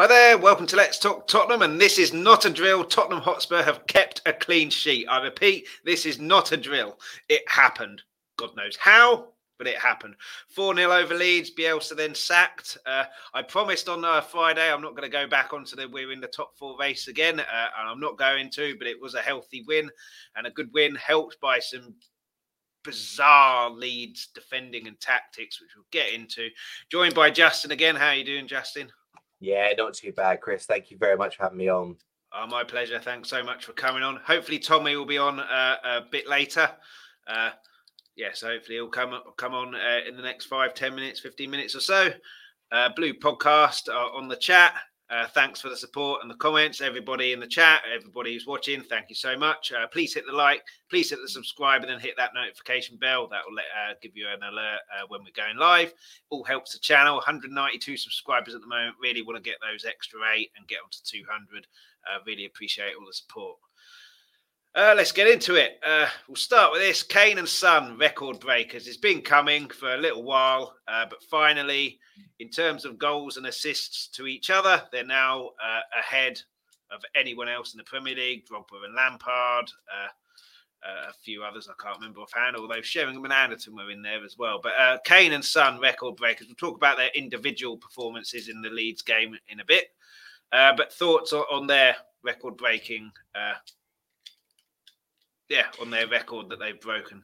Hi there, welcome to Let's Talk Tottenham, and this is not a drill. Tottenham Hotspur have kept a clean sheet. I repeat, this is not a drill. It happened. God knows how, but it happened. 4-0 over Leeds, Bielsa then sacked. I promised on Friday I'm not going to go back onto the we're in the top four race again, and I'm not going to, but it was a healthy win, and a good win helped by some bizarre Leeds defending and tactics, which we'll get into. Joined by Justin again. How are you doing, Justin? Yeah, not too bad, Chris. Thank you very much for having me on. Oh, my pleasure. Thanks so much for coming on. Hopefully Tommy will be on a bit later. So hopefully he'll come on in the next 15 minutes or so. Blue Podcast on the chat. Thanks for the support and the comments. Everybody in the chat, everybody who's watching, thank you so much. Please hit the like, please hit the subscribe, and then hit that notification bell. That will give you an alert when we're going live. All helps the channel. 192 subscribers at the moment. Really want to get those extra 8 and get on to 200. Really appreciate all the support. Let's get into it. We'll start with this. Kane and Son, record breakers. It's been coming for a little while, but finally, in terms of goals and assists to each other, they're now ahead of anyone else in the Premier League. Drogba and Lampard, a few others I can't remember offhand, although Sheringham and Anderton were in there as well. But Kane and Son, record breakers. We'll talk about their individual performances in the Leeds game in a bit. But thoughts on their record-breaking on their record that they've broken.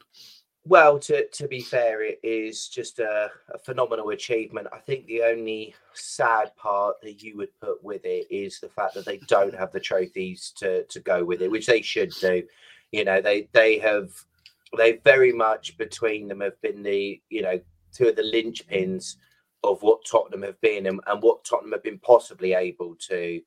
Well, to be fair, it is just a phenomenal achievement. I think the only sad part that you would put with it is the fact that they don't have the trophies to go with it, which they should do. You know, they very much between them have been the, you know, two of the linchpins of what Tottenham have been and what Tottenham have been possibly able to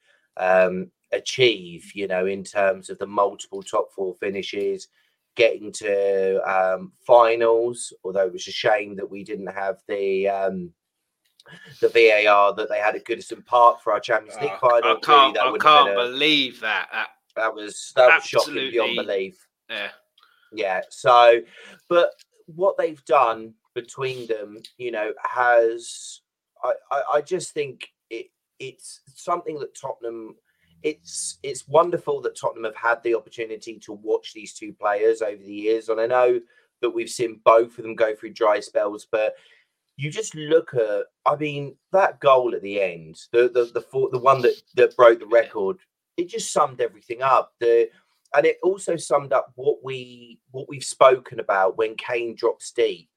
achieve, you know, in terms of the multiple top four finishes, getting to finals, although it was a shame that we didn't have the VAR that they had at Goodison Park for our Champions League final. I can't believe that. That was shocking beyond belief. Yeah. So, but what they've done between them, you know, has I just think it's something that Tottenham. It's wonderful that Tottenham have had the opportunity to watch these two players over the years. And I know that we've seen both of them go through dry spells, but you just look at, I mean, that goal at the end, the one that broke the record, it just summed everything up. And it also summed up what we've spoken about when Kane drops deep.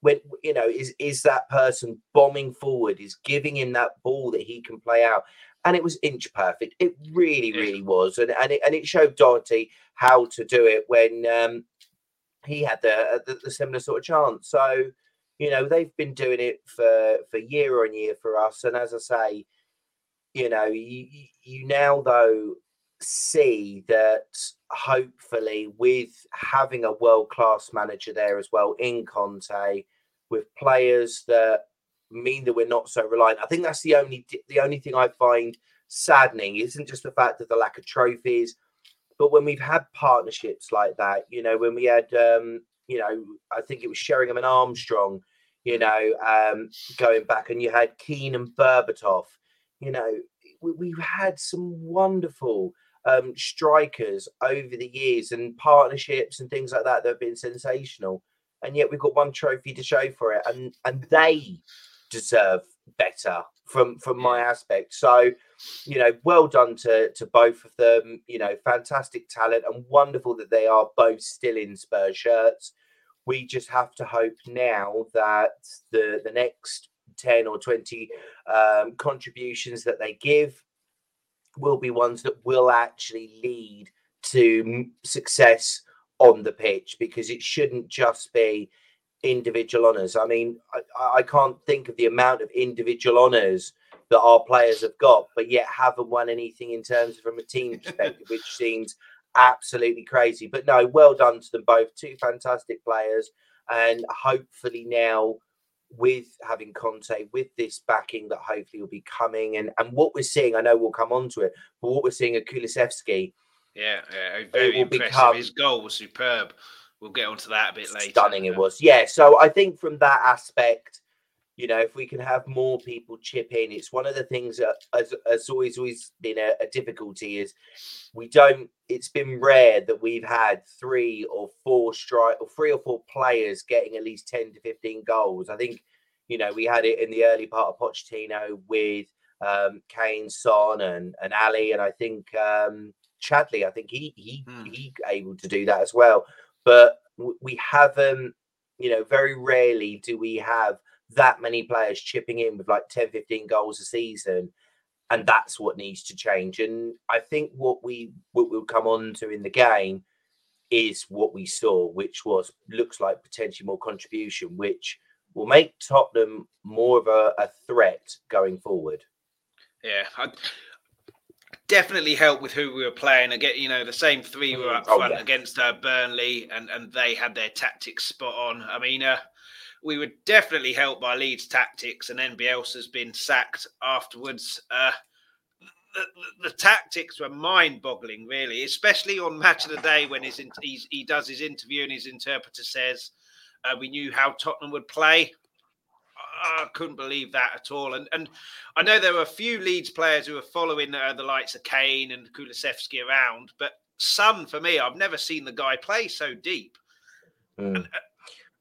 When, you know, is that person bombing forward, is giving him that ball that he can play out. And it was inch perfect. It really, really was. And it showed Doherty how to do it when he had the similar sort of chance. So, you know, they've been doing it for year on year for us. And as I say, you know, you now, though, see that hopefully with having a world-class manager there as well in Conte, with players that mean that we're not so reliant. I think that's the only thing I find saddening. It isn't just the fact of the lack of trophies, but when we've had partnerships like that, you know, when we had, you know, I think it was Sheringham and Armstrong, you know, going back, and you had Keane and Berbatov, you know, we've had some wonderful strikers over the years and partnerships and things like that that have been sensational. And yet we've got one trophy to show for it, and they deserve better from my aspect. So, you know, well done to both of them. You know, fantastic talent, and wonderful that they are both still in Spurs shirts. We just have to hope now that the next 10 or 20 contributions that they give will be ones that will actually lead to success on the pitch, because it shouldn't just be individual honours. I mean, I can't think of the amount of individual honours that our players have got, but yet haven't won anything in terms of from a team perspective, which seems absolutely crazy. But no, well done to them both. Two fantastic players. And hopefully now, with having Conte, with this backing that hopefully will be coming, and what we're seeing, I know we'll come on to it, but what we're seeing at Kulusevski, very impressive. His goal was superb. We'll get onto that a bit later. Stunning it was. Yeah, so I think from that aspect, You know, if we can have more people chip in, it's one of the things that has always been a difficulty is we don't. It's been rare that we've had three or four players getting at least 10 to 15 goals. I think, you know, we had it in the early part of Pochettino with Kane, Son, and Ali, and I think Chadley. I think he able to do that as well. But we haven't. You know, very rarely do we have that many players chipping in with like 10, 15 goals a season. And that's what needs to change. And I think what we'll come on to in the game is what we saw, which looks like potentially more contribution, which will make Tottenham more of a threat going forward. Yeah, I'd definitely help with who we were playing. Again, you know, the same three were up front against Burnley and they had their tactics spot on. I mean, we were definitely helped by Leeds' tactics, and then Bielsa's been sacked afterwards. The tactics were mind-boggling, really, especially on Match of the Day when he does his interview and his interpreter says, we knew how Tottenham would play. I couldn't believe that at all. And I know there were a few Leeds players who were following the likes of Kane and Kulusevski around, but Son, for me, I've never seen the guy play so deep. And,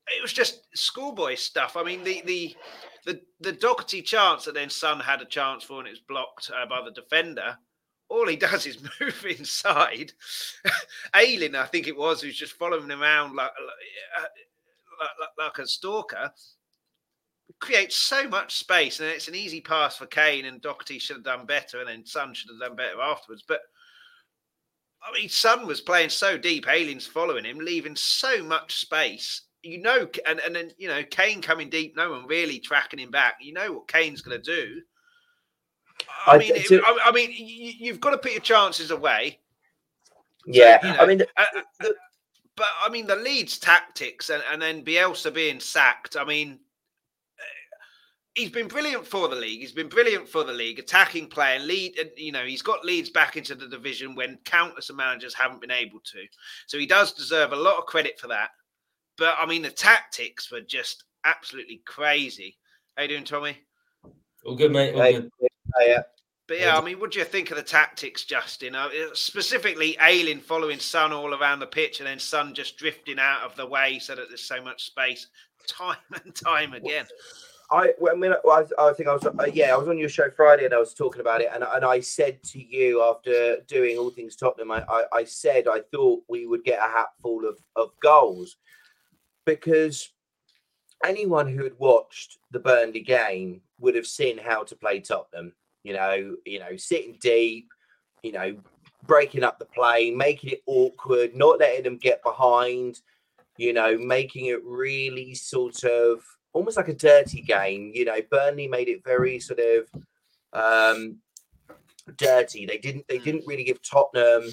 it was just schoolboy stuff. I mean, the Doherty chance that then Son had a chance for and it was blocked by the defender. All he does is move inside. Ayling, I think it was, who's just following him around like a stalker. Creates so much space, and it's an easy pass for Kane, and Doherty should have done better, and then Son should have done better afterwards. But I mean, Son was playing so deep, Ayling's following him, leaving so much space. You know, and then, you know, Kane coming deep, no one really tracking him back. You know what Kane's going to do. I mean, you've got to put your chances away. Yeah, so, you know, I mean, but I mean, the Leeds tactics and then Bielsa being sacked. I mean, he's been brilliant for the league. Attacking play and lead. And, you know, he's got Leeds back into the division when countless managers haven't been able to. So he does deserve a lot of credit for that. But, I mean, the tactics were just absolutely crazy. How you doing, Tommy? All good, mate. All good. Yeah. But, yeah, I mean, what do you think of the tactics, Justin? Specifically, Ayling following Son all around the pitch and then Son just drifting out of the way so that there's so much space time and time again. I was on your show Friday and I was talking about it. And I said to you after doing all things Tottenham, I said I thought we would get a hatful of goals. Because anyone who had watched the Burnley game would have seen how to play Tottenham. You know, sitting deep, you know, breaking up the play, making it awkward, not letting them get behind, you know, making it really sort of almost like a dirty game. You know, Burnley made it very sort of dirty. They didn't really give Tottenham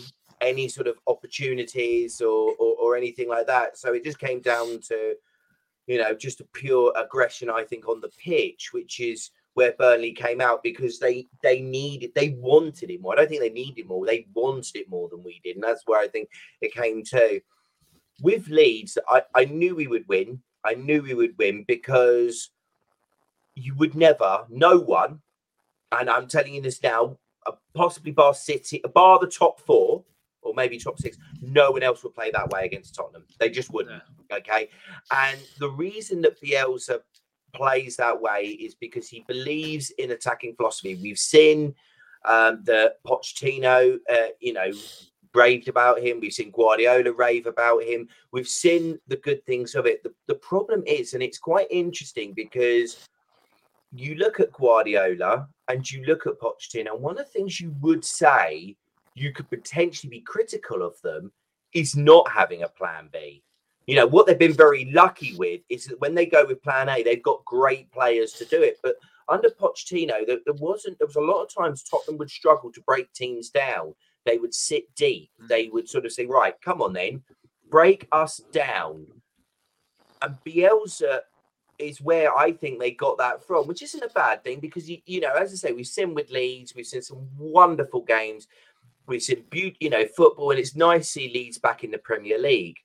any sort of opportunities or anything like that. So it just came down to, you know, just a pure aggression, I think, on the pitch, which is where Burnley came out because they wanted it more. I don't think they needed more. They wanted it more than we did. And that's where I think it came to. With Leeds, I knew we would win. Because you would never, no one, and I'm telling you this now, possibly bar City, bar the top four, or maybe top six, no one else would play that way against Tottenham. They just wouldn't, okay? And the reason that Bielsa plays that way is because he believes in attacking philosophy. We've seen that Pochettino, you know, raved about him. We've seen Guardiola rave about him. We've seen the good things of it. The problem is, and it's quite interesting because you look at Guardiola and you look at Pochettino, and one of the things you would say you could potentially be critical of them is not having a plan B. You know, what they've been very lucky with is that when they go with plan A, they've got great players to do it. But under Pochettino, there was a lot of times Tottenham would struggle to break teams down. They would sit deep. They would sort of say, right, come on then, break us down. And Bielsa is where I think they got that from, which isn't a bad thing because, you know, as I say, we've seen with Leeds, we've seen some wonderful games. We've seen, you know, football, and it's nice to see Leeds back in the Premier League.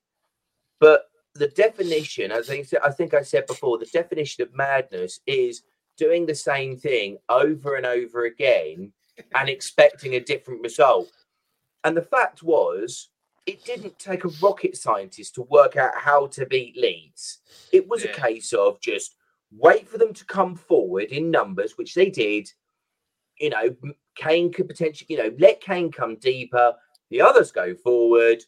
But the definition, as I think I said before, the definition of madness is doing the same thing over and over again and expecting a different result. And the fact was, it didn't take a rocket scientist to work out how to beat Leeds. It was a case of just wait for them to come forward in numbers, which they did. You know, Kane could potentially, you know, let Kane come deeper. The others go forward,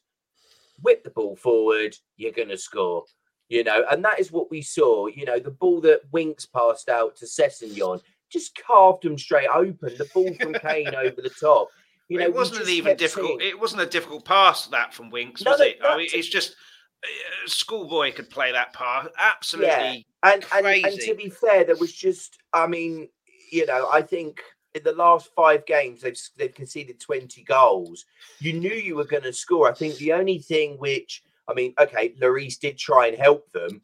whip the ball forward. You're going to score, you know. And that is what we saw. You know, the ball that Winks passed out to Sessegnon just carved them straight open. The ball from Kane over the top. You know, it wasn't even difficult. It wasn't a difficult pass that from Winks, was it? I mean, it's just a schoolboy could play that pass. Absolutely, yeah. And to be fair, there was just, I mean, you know, I think in the last 5 games they've conceded 20 goals. You knew you were going to score. I think the only thing which, I mean, okay, Lloris did try and help them,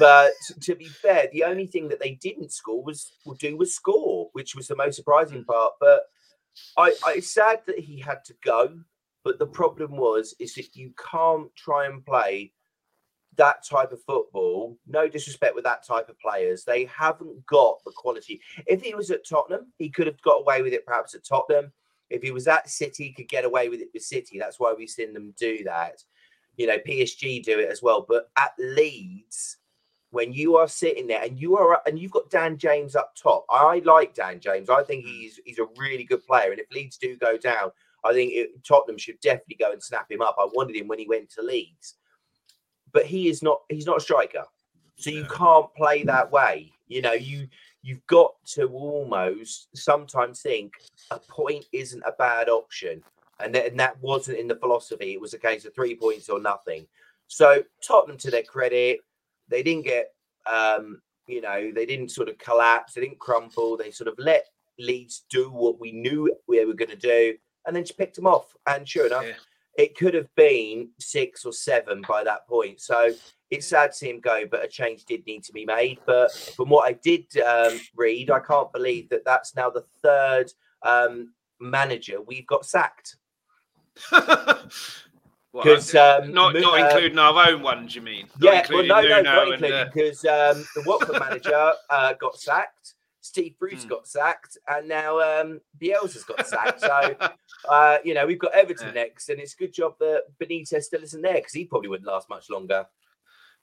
but to be fair, the only thing that they didn't score was score, which was the most surprising part. But it's sad that he had to go, but the problem is that you can't try and play that type of football. No disrespect with that type of players. They haven't got the quality. If he was at Tottenham, he could have got away with it perhaps at Tottenham. If he was at City, he could get away with it with City. That's why we've seen them do that. You know, PSG do it as well. But at Leeds, when you are sitting there and you've got Dan James up top. I like Dan James. I think he's a really good player. And if Leeds do go down, I think Tottenham should definitely go and snap him up. I wanted him when he went to Leeds. But he's not a striker. So you can't play that way. You know, you've got to almost sometimes think a point isn't a bad option. And that wasn't in the philosophy. It was a case of 3 points or nothing. So Tottenham, to their credit, they didn't get, they didn't sort of collapse. They didn't crumple. They sort of let Leeds do what we knew we were going to do and then just picked them off. And sure enough, it could have been 6 or 7 by that point. So it's sad to see him go, but a change did need to be made. But from what I did read, I can't believe that that's now the third manager we've got sacked. Because not including our own ones, you mean? Because the Watford manager got sacked, Steve Bruce got sacked, and now Bielsa's got sacked. So we've got Everton next, and it's a good job that Benitez still isn't there because he probably wouldn't last much longer.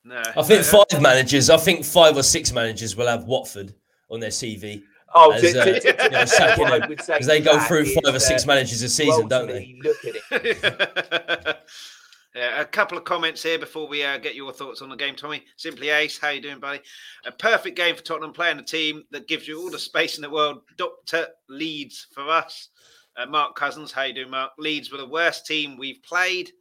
No, I think 5 or 6 managers will have Watford on their CV. Oh, because they go through 5 or 6 managers a season, don't they? Look at it. A couple of comments here before we get your thoughts on the game, Tommy. Simply Ace, how you doing, buddy? A perfect game for Tottenham, playing a team that gives you all the space in the world. Dr. Leeds for us. Mark Cousins, how you doing, Mark? Leeds were the worst team we've played.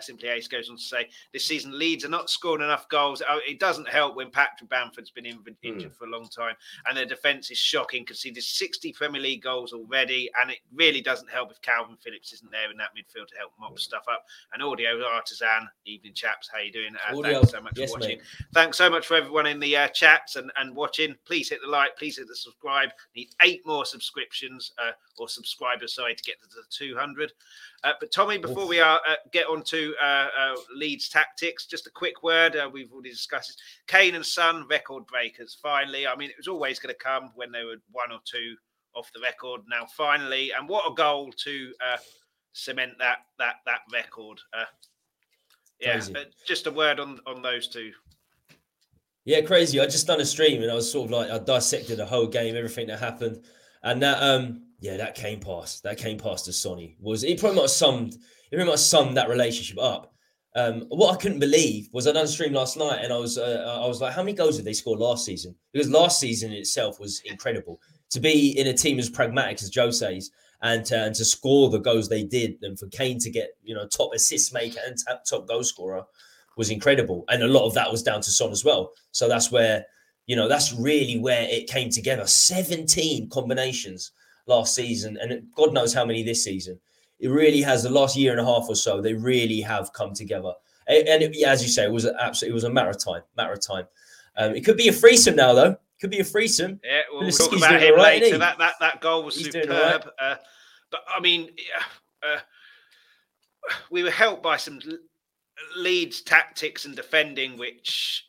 Simply Ace goes on to say, this season Leeds are not scoring enough goals. It doesn't help when Patrick Bamford's been injured for a long time, and their defence is shocking. Conceded 60 Premier League goals already, and it really doesn't help if Calvin Phillips isn't there in that midfield to help mop stuff up. And Audio Artisan, evening chaps, how you doing? Thanks so much for watching. Mate. Thanks so much for everyone in the chats and watching. Please hit the like, please hit the subscribe. Need 8 more subscriptions or subscribers, to get to the 200. But Tommy, before we get on to Leeds tactics, just a quick word. We've already discussed this. Kane and Son, record breakers, finally. I mean, it was always going to come when they were 1 or 2 off the record. Now, finally, and what a goal to cement that record. Just a word on those two. Yeah, crazy. I just done a stream and I was sort of like, I dissected the whole game, everything that happened. And that... that Kane pass to Sonny pretty much summed that relationship up. What I couldn't believe was I done a stream last night and I was like, how many goals did they score last season? Because last season itself was incredible. To be in a team as pragmatic as Jose's and to score the goals they did, and for Kane to get top assist maker and top goal scorer was incredible. And a lot of that was down to Son as well. So that's where that's really where it came together. 17 combinations last season, and God knows how many this season. It really has, the last year and a half or so, they really have come together. And as you say, it was a matter of time. It could be a threesome now, though. Yeah, we'll talk about him later. So that goal was superb. Right. But, I mean, we were helped by some Leeds tactics and defending, which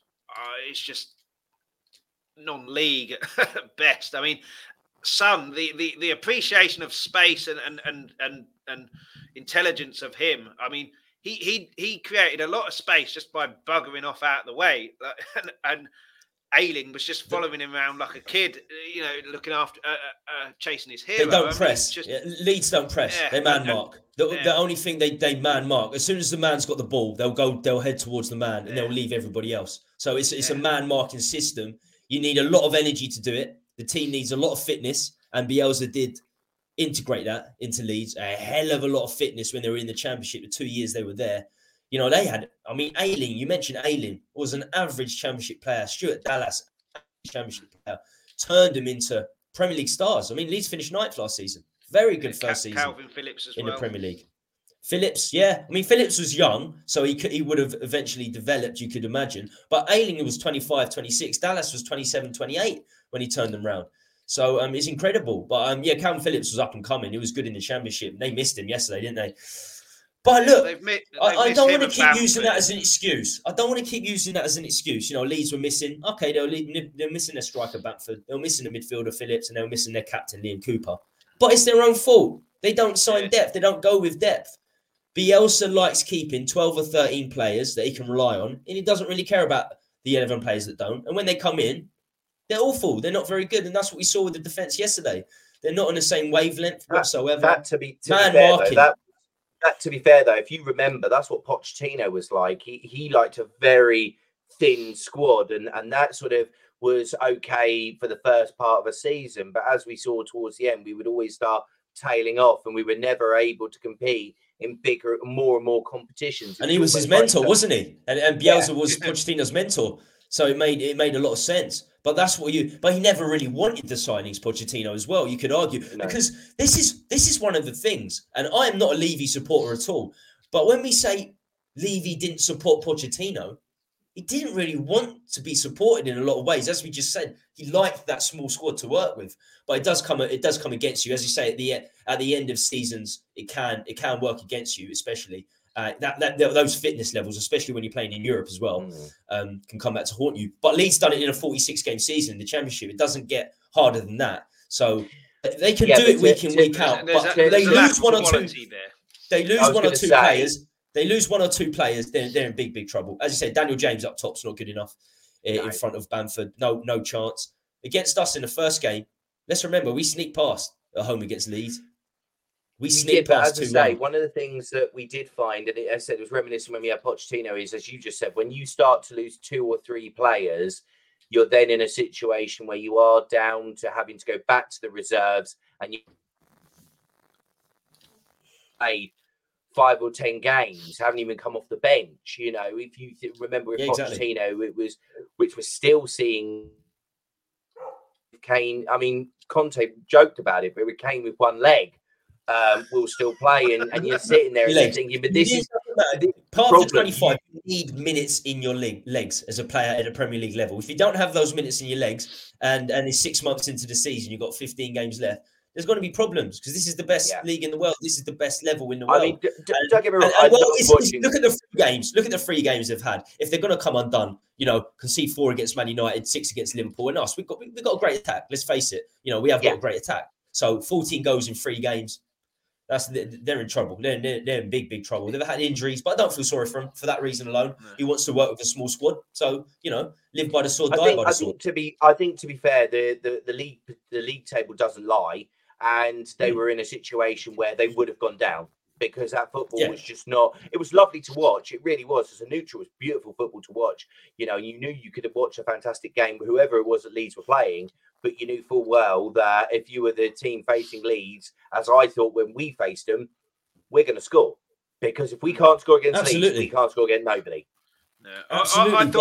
is just non-league at best. I mean, Son, the appreciation of space and intelligence of him. I mean, he created a lot of space just by buggering off out of the way, and Ayling was just following him around like a kid, you know, looking after, chasing his hero. They don't press. Leeds don't press. They man mark. The only thing they man mark. As soon as the man's got the ball, they'll go. They'll head towards the man, and they'll leave everybody else. So it's a man marking system. You need a lot of energy to do it. The team needs a lot of fitness, and Bielsa did integrate that into Leeds. A hell of a lot of fitness when they were in the Championship. The 2 years they were there. You know, they had, I mean, Ayling, you mentioned Ayling, was an average Championship player. Stuart Dallas, Championship player, turned him into Premier League stars. I mean, Leeds finished ninth last season. Very good first season. Calvin Phillips as well. In the Premier League. Phillips, yeah. I mean, Phillips was young, so he would have eventually developed, you could imagine. But Ayling was 25, 26. Dallas was 27, 28 when he turned them round. So it's incredible. But yeah, Calvin Phillips was up and coming. He was good in the Championship. They missed him yesterday, didn't they? But look, I don't want to keep using that as an excuse. You know, Leeds were missing. Okay, they're missing their striker Bamford. They're missing the midfielder Phillips, and they're missing their captain Liam Cooper. But it's their own fault. They don't sign depth. They don't go with depth. Bielsa likes keeping 12 or 13 players that he can rely on, and he doesn't really care about the 11 players that don't. And when they come in, they're awful. They're not very good, and that's what we saw with the defence yesterday. They're not on the same wavelength whatsoever. To be fair, though, if you remember, that's what Pochettino was like. He liked a very thin squad, and that sort of was okay for the first part of a season. But as we saw towards the end, we would always start tailing off, and we were never able to compete in bigger, more and more competitions. And he was his mentor, wasn't he? And Bielsa was Pochettino's mentor, so it made a lot of sense. But that's what but he never really wanted the signings, Pochettino, as well. You could argue because this is one of the things, and I am not a Levy supporter at all. But when we say Levy didn't support Pochettino, he didn't really want to be supported in a lot of ways. As we just said, he liked that small squad to work with, but it does come against you, as you say, at the end of seasons. It can work against you, especially those fitness levels, especially when you're playing in Europe as well, can come back to haunt you. But Leeds done it in a 46-game season in the Championship. It doesn't get harder than that. So they can do it week in, week out. But they lose one or two. They lose one or two players. They're in big, big trouble. As you say, Daniel James up top's not good enough in front of Bamford. No chance. Against us in the first game, let's remember, we sneaked past at home against Leeds. We sneaked past 2-1. One of the things that we did find, and I said it was reminiscent when we had Pochettino, is, as you just said, when you start to lose two or three players, you're then in a situation where you are down to having to go back to the reserves, and you played 5 or 10 games, haven't even come off the bench. You know, if you remember with Pochettino, which was still seeing Kane. I mean, Conte joked about it, but with Kane with one leg. We'll still play, and you're sitting there and thinking, but this is part of the 25. You need minutes in your legs as a player at a Premier League level. If you don't have those minutes in your legs, and it's 6 months into the season, you've got 15 games left. There's going to be problems because this is the best league in the world. This is the best level in the world. I mean, don't get me wrong. Look at the 3 games. Look at the 3 games they've had. If they're going to come undone, you know, concede 4 against Man United, 6 against Liverpool, and us, we've got a great attack. Let's face it. You know, we have got a great attack. So 14 goals in 3 games. They're in trouble. They're in big, big trouble. They've had injuries, but I don't feel sorry for him for that reason alone. No. He wants to work with a small squad, so you know, live by the sword, die by the sword. I think to be fair, the league table doesn't lie, and they were in a situation where they would have gone down because that football was just not. It was lovely to watch. It really was. As a neutral, it was beautiful football to watch. You know, you knew you could have watched a fantastic game. Whoever it was that Leeds were playing. But you knew full well that if you were the team facing Leeds, as I thought when we faced them, we're going to score. Because if we can't score against Leeds, we can't score against nobody. No. Absolutely.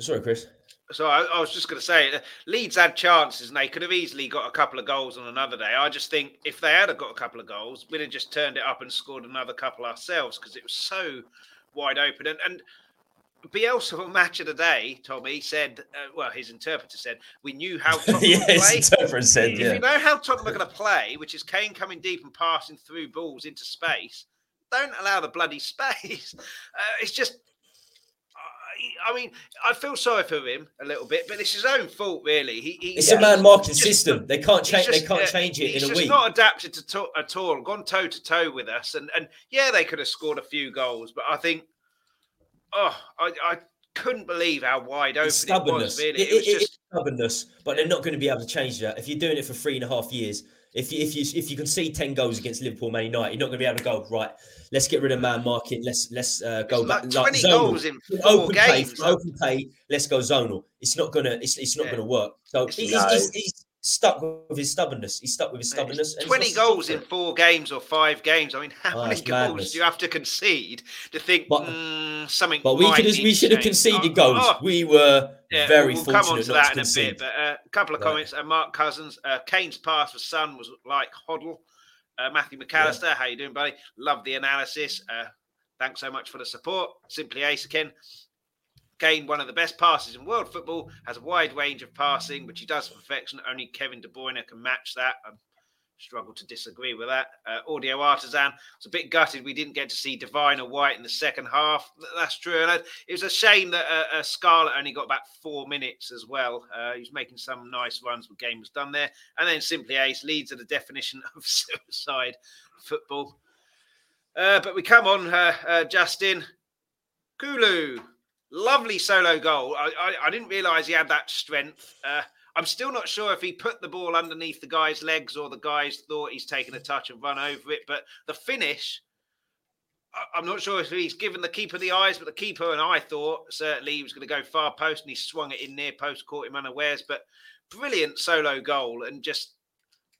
Sorry, Chris. So I was just going to say, Leeds had chances and they could have easily got a couple of goals on another day. I just think if they had got a couple of goals, we'd have just turned it up and scored another couple ourselves because it was so wide open. And Bielsa on Match of the Day, Tommy said, his interpreter said, we knew how Tottenham would play. His interpreter said, If you know how Tottenham are going to play, which is Kane coming deep and passing through balls into space, don't allow the bloody space. It's just, I mean, I feel sorry for him a little bit, but it's his own fault, really. It's a man marking system. They can't change. They can't change it in a week. He's just not adapted at all. Gone toe to toe with us, and yeah, they could have scored a few goals, but I think, I couldn't believe how wide open it was. Really, it was just stubbornness. But they're not going to be able to change that if you're doing it for 3.5 years. If you can see 10 goals against Liverpool, Man United, you're not going to be able to go, right, let's get rid of man marking. Let's go back. Like 20 goals in 4 games. Open play. Let's go zonal. It's not going to work. So he's stuck with his stubbornness. He's stuck with his stubbornnness. 20 goals in 4 games or 5 games. I mean, how many goals do you have to concede to think something? But we should have conceded goals. We were very fortunate. We'll come on to that in a bit. But a couple of comments. Mark Cousins, Kane's pass for Son was like Hoddle. Matthew McAllister, how you doing, buddy? Love the analysis. Thanks so much for the support. Simply ace again. Kane, one of the best passes in world football, has a wide range of passing, which he does to perfection. Only Kevin De Bruyne can match that. I struggle to disagree with that. Audio Artisan, it's a bit gutted we didn't get to see Divine or White in the second half. That's true. And it was a shame that Scarlett only got about 4 minutes as well. He was making some nice runs when the game was done there. And then Simply Ace, Leeds are the definition of suicide football. But we come on, Justin. Kulu. Lovely solo goal. I didn't realise he had that strength. I'm still not sure if he put the ball underneath the guy's legs or the guys thought he's taken a touch and run over it. But the finish, I'm not sure if he's given the keeper the eyes, but the keeper and I thought certainly he was going to go far post and he swung it in near post, caught him unawares. But brilliant solo goal and just...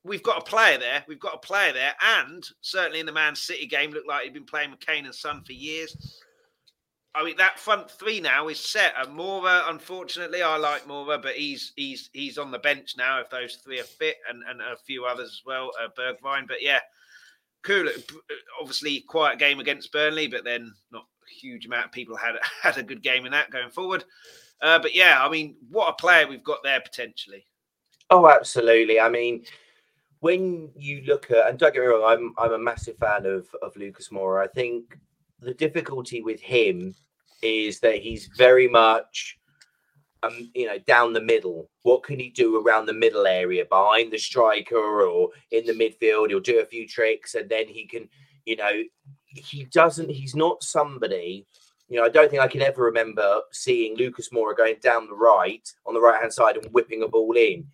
We've got a player there. And certainly in the Man City game, looked like he'd been playing with Kane and Son for years. I mean, that front three now is set. And Mora, unfortunately, I like Mora, but he's on the bench now if those three are fit and a few others as well, Bergwijn. But yeah, cool. Obviously, quiet game against Burnley, but then not a huge amount of people had a good game in that going forward. But yeah, I mean, what a player we've got there potentially. Oh, absolutely. I mean, when you look at, and don't get me wrong, I'm a massive fan of Lucas Moura. I think the difficulty with him is that he's very much, down the middle. What can he do around the middle area, behind the striker or in the midfield? He'll do a few tricks and then he can, he's not somebody, I don't think I can ever remember seeing Lucas Moura going down the right, on the right-hand side and whipping a ball in.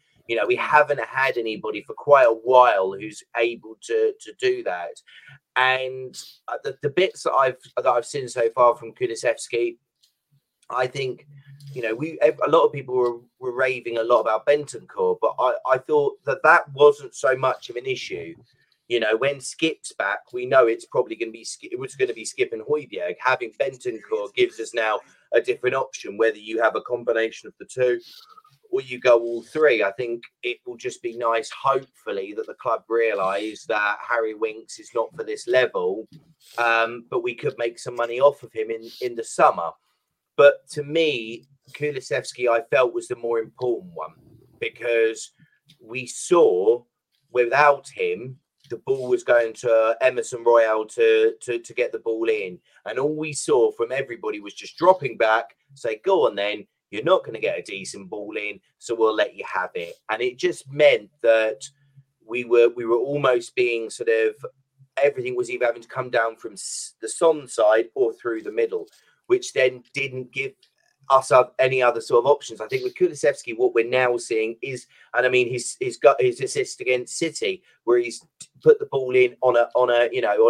We haven't had anybody for quite a while who's able to do that. And the bits that I've seen so far from Kulusevski, I think, a lot of people were raving a lot about Bentancur, but I thought that wasn't so much of an issue. When Skip's back, we know it's probably going to be Skip and Højbjerg. Having Bentancur gives us now a different option, whether you have a combination of the two or you go all three. I think it will just be nice, hopefully, that the club realise that Harry Winks is not for this level, but we could make some money off of him in the summer. But to me, Kulusevski, I felt, was the more important one because we saw without him, the ball was going to Emerson Royal to get the ball in. And all we saw from everybody was just dropping back, say, go on then, you're not going to get a decent ball in, so we'll let you have it. And it just meant that we were almost being sort of, everything was either having to come down from the Son side or through the middle, which then didn't give us any other sort of options. I think with Kulusevski, what we're now seeing is, and I mean, he's got his assist against City, where he's put the ball in on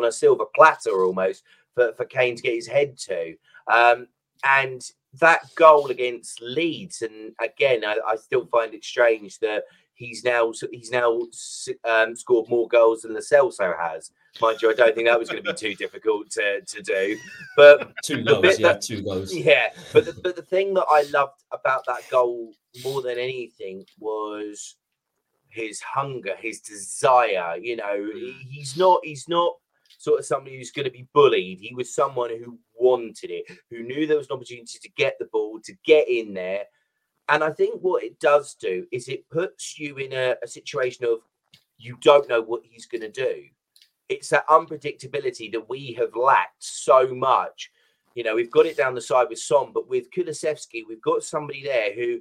a silver platter almost for Kane to get his head to. And that goal against Leeds, and again, I still find it strange that he's now scored more goals than Lo Celso has. Mind you, I don't think that was going to be too difficult to do. But two goals. Yeah, but the thing that I loved about that goal more than anything was his hunger, his desire. He's not sort of somebody who's going to be bullied. He was someone who wanted it, who knew there was an opportunity to get the ball, to get in there. And I think what it does do is it puts you in a situation of you don't know what he's going to do. it's that unpredictability that we have lacked so much. You know, we've got it down the side with Son, but with Kulusevski, we've got somebody there who,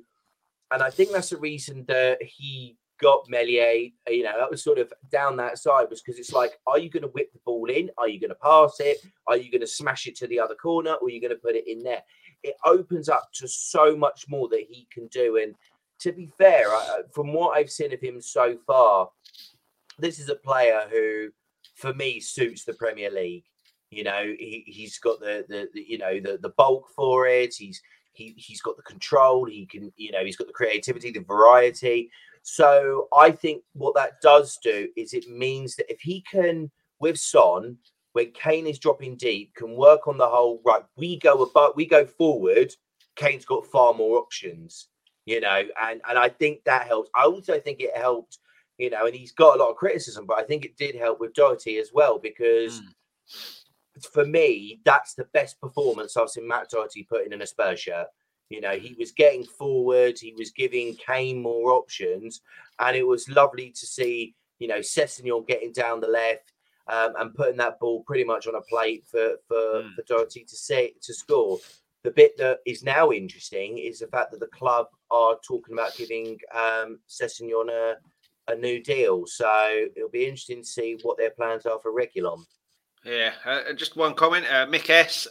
and I think that's the reason that he got Melier, you know, that was sort of down that side, was because it's like, are you going to whip the ball in? Are you going to pass it? Are you going to smash it to the other corner? Or are you going to put it in there? It opens up to so much more that he can do. And to be fair, from what I've seen of him so far, this is a player who, for me, suits the Premier League. You know, he's got the bulk for it. He's got the control. He can, you know, he's got the creativity, the variety. So I think what that does do is it means that if he can, with Son, when Kane is dropping deep, can work on the whole, right, we go forward, Kane's got far more options, you know, and I think that helps. I also think it helped, you know, and he's got a lot of criticism, but I think it did help with Doherty as well, because for me, that's the best performance I've seen Matt Doherty put in an Spurs shirt. You know, he was getting forward, he was giving Kane more options, and it was lovely to see, you know, Sessegnon getting down the left, and putting that ball pretty much on a plate for Doherty to score. The bit that is now interesting is the fact that the club are talking about giving Sessegnon a new deal. So it'll be interesting to see what their plans are for Reguilón. Yeah, just one comment. Mick S.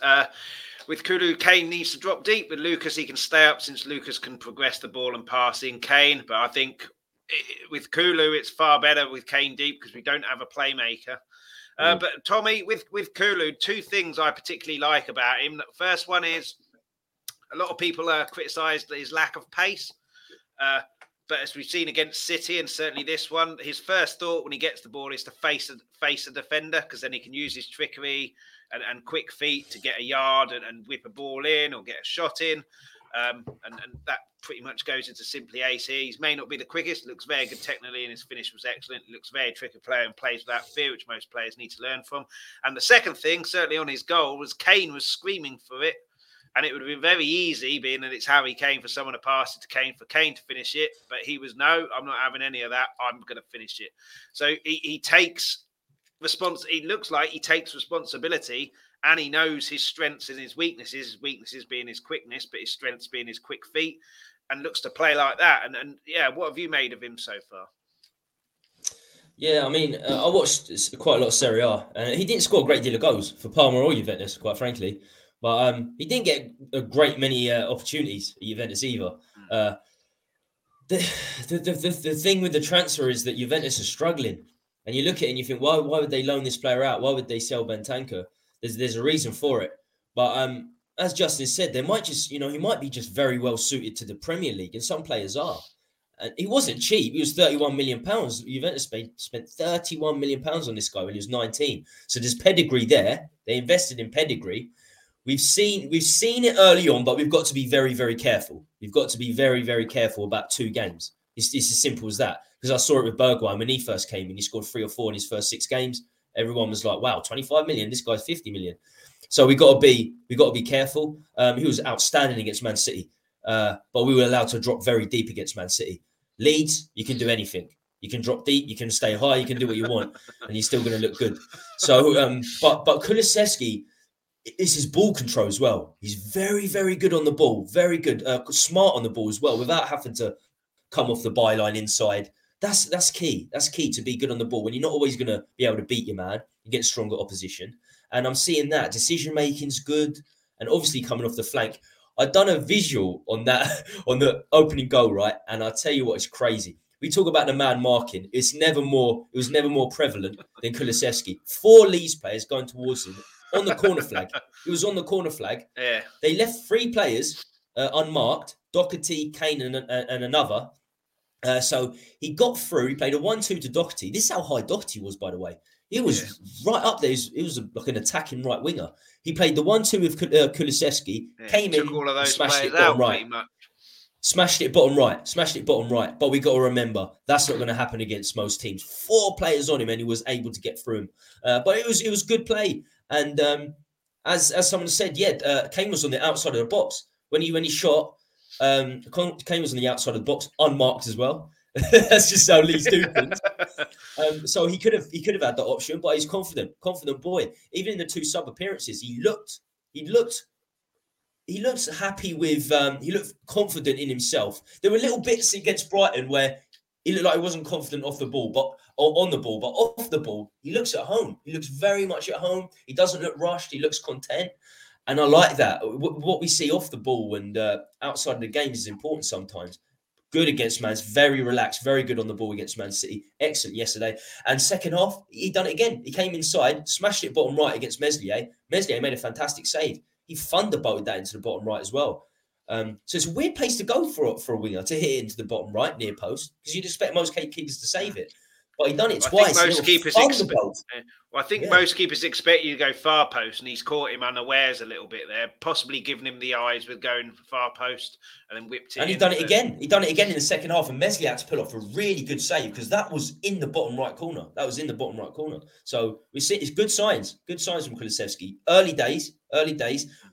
With Kulu, Kane needs to drop deep. With Lucas, he can stay up since Lucas can progress the ball and pass in Kane. But I think with Kulu, it's far better with Kane deep because we don't have a playmaker. But Tommy, with Kulu, two things I particularly like about him. The first one is a lot of people are criticised his lack of pace. But as we've seen against City and certainly this one, his first thought when he gets the ball is to face a defender, because then he can use his trickery and quick feet to get a yard and whip a ball in or get a shot in. And that pretty much goes into simply ace here. He may not be the quickest, looks very good technically, and his finish was excellent. He looks very tricky player and plays without fear, which most players need to learn from. And the second thing, certainly on his goal, was Kane was screaming for it. And it would have been very easy, being that it's Harry Kane, for someone to pass it to Kane, for Kane to finish it. But he was, no, I'm not having any of that. I'm going to finish it. So he takes response. He looks like he takes responsibility, and he knows his strengths and his weaknesses being his quickness, but his strengths being his quick feet, and looks to play like that. And yeah, what have you made of him so far? Yeah, I mean, I watched quite a lot of Serie A. He didn't score a great deal of goals for Parma or Juventus, quite frankly. But he didn't get a great many opportunities at Juventus either. The thing with the transfer is that Juventus are struggling. And you look at it and you think, why would they loan this player out? Why would they sell Bentancur? There's a reason for it. But as Justin said, they might just, you know, he might be just very well suited to the Premier League. And some players are. And he wasn't cheap. He was £31 million. Juventus spent £31 million on this guy when he was 19. So there's pedigree there. They invested in pedigree. We've seen it early on, but we've got to be very, very careful. We've got to be very, very careful about two games. It's as simple as that. Because I saw it with Bergwijn when he first came in. He scored 3 or 4 in his first 6 games. Everyone was like, wow, 25 million. This guy's 50 million. So we got to be careful. He was outstanding against Man City, but we were allowed to drop very deep against Man City. Leeds, you can do anything. You can drop deep, you can stay high, you can do what you want, and you're still going to look good. So, but Kulusevski, it's his ball control as well. He's very, very good on the ball. Very good. Smart on the ball as well, without having to come off the byline inside. That's key. That's key to be good on the ball when you're not always going to be able to beat your man. You get stronger opposition. And I'm seeing that. Decision-making's good. And obviously coming off the flank. I've done a visual on that, on the opening goal, right? And I'll tell you what, it's crazy. We talk about the man marking. It was never more prevalent than Kulusevski. 4 Leeds players going towards him. On the corner flag. It was on the corner flag. Yeah. They left 3 players unmarked, Doherty, Kane, and another. So he got through. He played a 1-2 to Doherty. This is how high Doherty was, by the way. He was right up there. He was like an attacking right winger. He played the 1-2 with Kulusevski. Yeah. Came in, all of those, smashed it bottom right. Smashed it bottom right. But we got to remember, that's not going to happen against most teams. 4 players on him, and he was able to get through him. But it was good play. And as someone said, Kane was on the outside of the box. When he shot, Kane was on the outside of the box, unmarked as well. That's just how Leeds do things. So he could have had that option, but he's confident boy. Even in the two sub appearances, he looked happy with. He looked confident in himself. There were little bits against Brighton where he looked like he wasn't confident off the ball, but off the ball, he looks at home. He looks very much at home. He doesn't look rushed. He looks content. And I like that. What we see off the ball and outside of the games is important sometimes. Good against Man City, very relaxed, very good on the ball against Man City. Excellent yesterday. And second half, he done it again. He came inside, smashed it bottom right against Meslier. Meslier made a fantastic save. He thunderbolted that into the bottom right as well. So it's a weird place to go for a winger, to hit it into the bottom right near post, because you'd expect most keepers to save it. But he's done it twice. Most keepers expect you to go far post, and he's caught him unawares a little bit there, possibly giving him the eyes with going far post and then whipped it. And He done it again in the second half, and Meslier had to pull off a really good save because that was in the bottom right corner. So we see it's good signs from Kulusevski. Early days.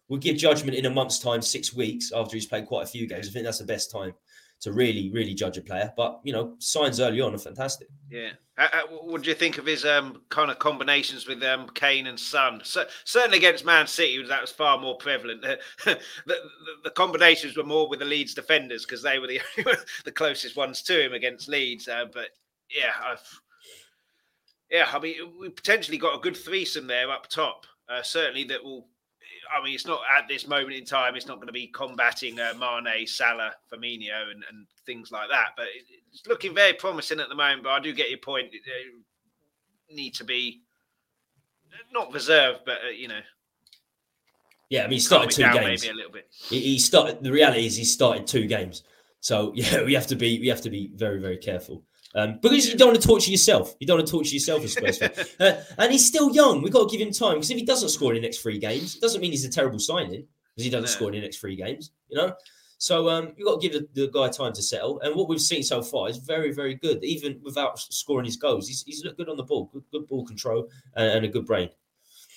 We'll give judgment in a month's time, 6 weeks after he's played quite a few games. I think that's the best time to really, really judge a player. But, signs early on are fantastic. Yeah. What do you think of his kind of combinations with Kane and Son? So, certainly against Man City, that was far more prevalent. The combinations were more with the Leeds defenders because they were the closest ones to him against Leeds. We potentially got a good threesome there up top. Certainly that will... I mean, it's not at this moment in time, it's not going to be combating Mane, Salah, Firmino and things like that. But it's looking very promising at the moment. But I do get your point. They need to be not reserved, but, Yeah, I mean, he started two games. Maybe a little bit. The reality is he started two games. So, yeah, we have to be very, very careful. Because you don't want to torture yourself. As Spurs fan. And he's still young. We've got to give him time. Because if he doesn't score in the next three games, it doesn't mean he's a terrible signing. Because he doesn't score in the next three games, So you've got to give the guy time to settle. And what we've seen so far is very, very good. Even without scoring his goals, he's looked good on the ball. Good ball control and a good brain.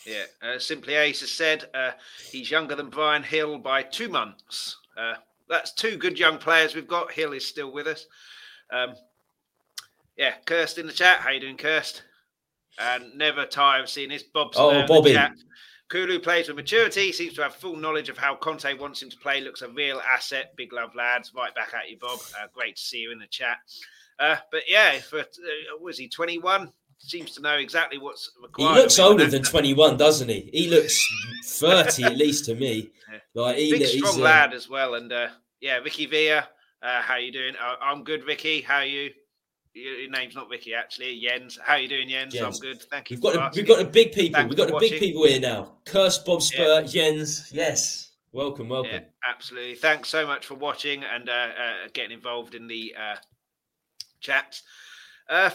Yeah. Simply Ace has said he's younger than Brian Hill by 2 months. That's two good young players we've got. Hill is still with us. Yeah, Kirst in the chat. How you doing, Kirst? And never tired of seeing this. Bob's Bobby. Kulu plays with maturity, seems to have full knowledge of how Conte wants him to play. Looks a real asset. Big love, lads. Right back at you, Bob. Great to see you in the chat. But yeah, was he 21? Seems to know exactly what's required. He looks older than 21, doesn't he? He looks 30 at least to me. Yeah. Like he's a strong lad as well. And yeah, Ricky Villa. How you doing? I'm good, Ricky. How are you? Your name's not Ricky, actually. Jens. How are you doing, Jens? I'm good. Thank you. We've got the big people. Thanks big people here now. Kirst, Bob Spur, Jens. Yes. Welcome. Yeah, absolutely. Thanks so much for watching and getting involved in the chat.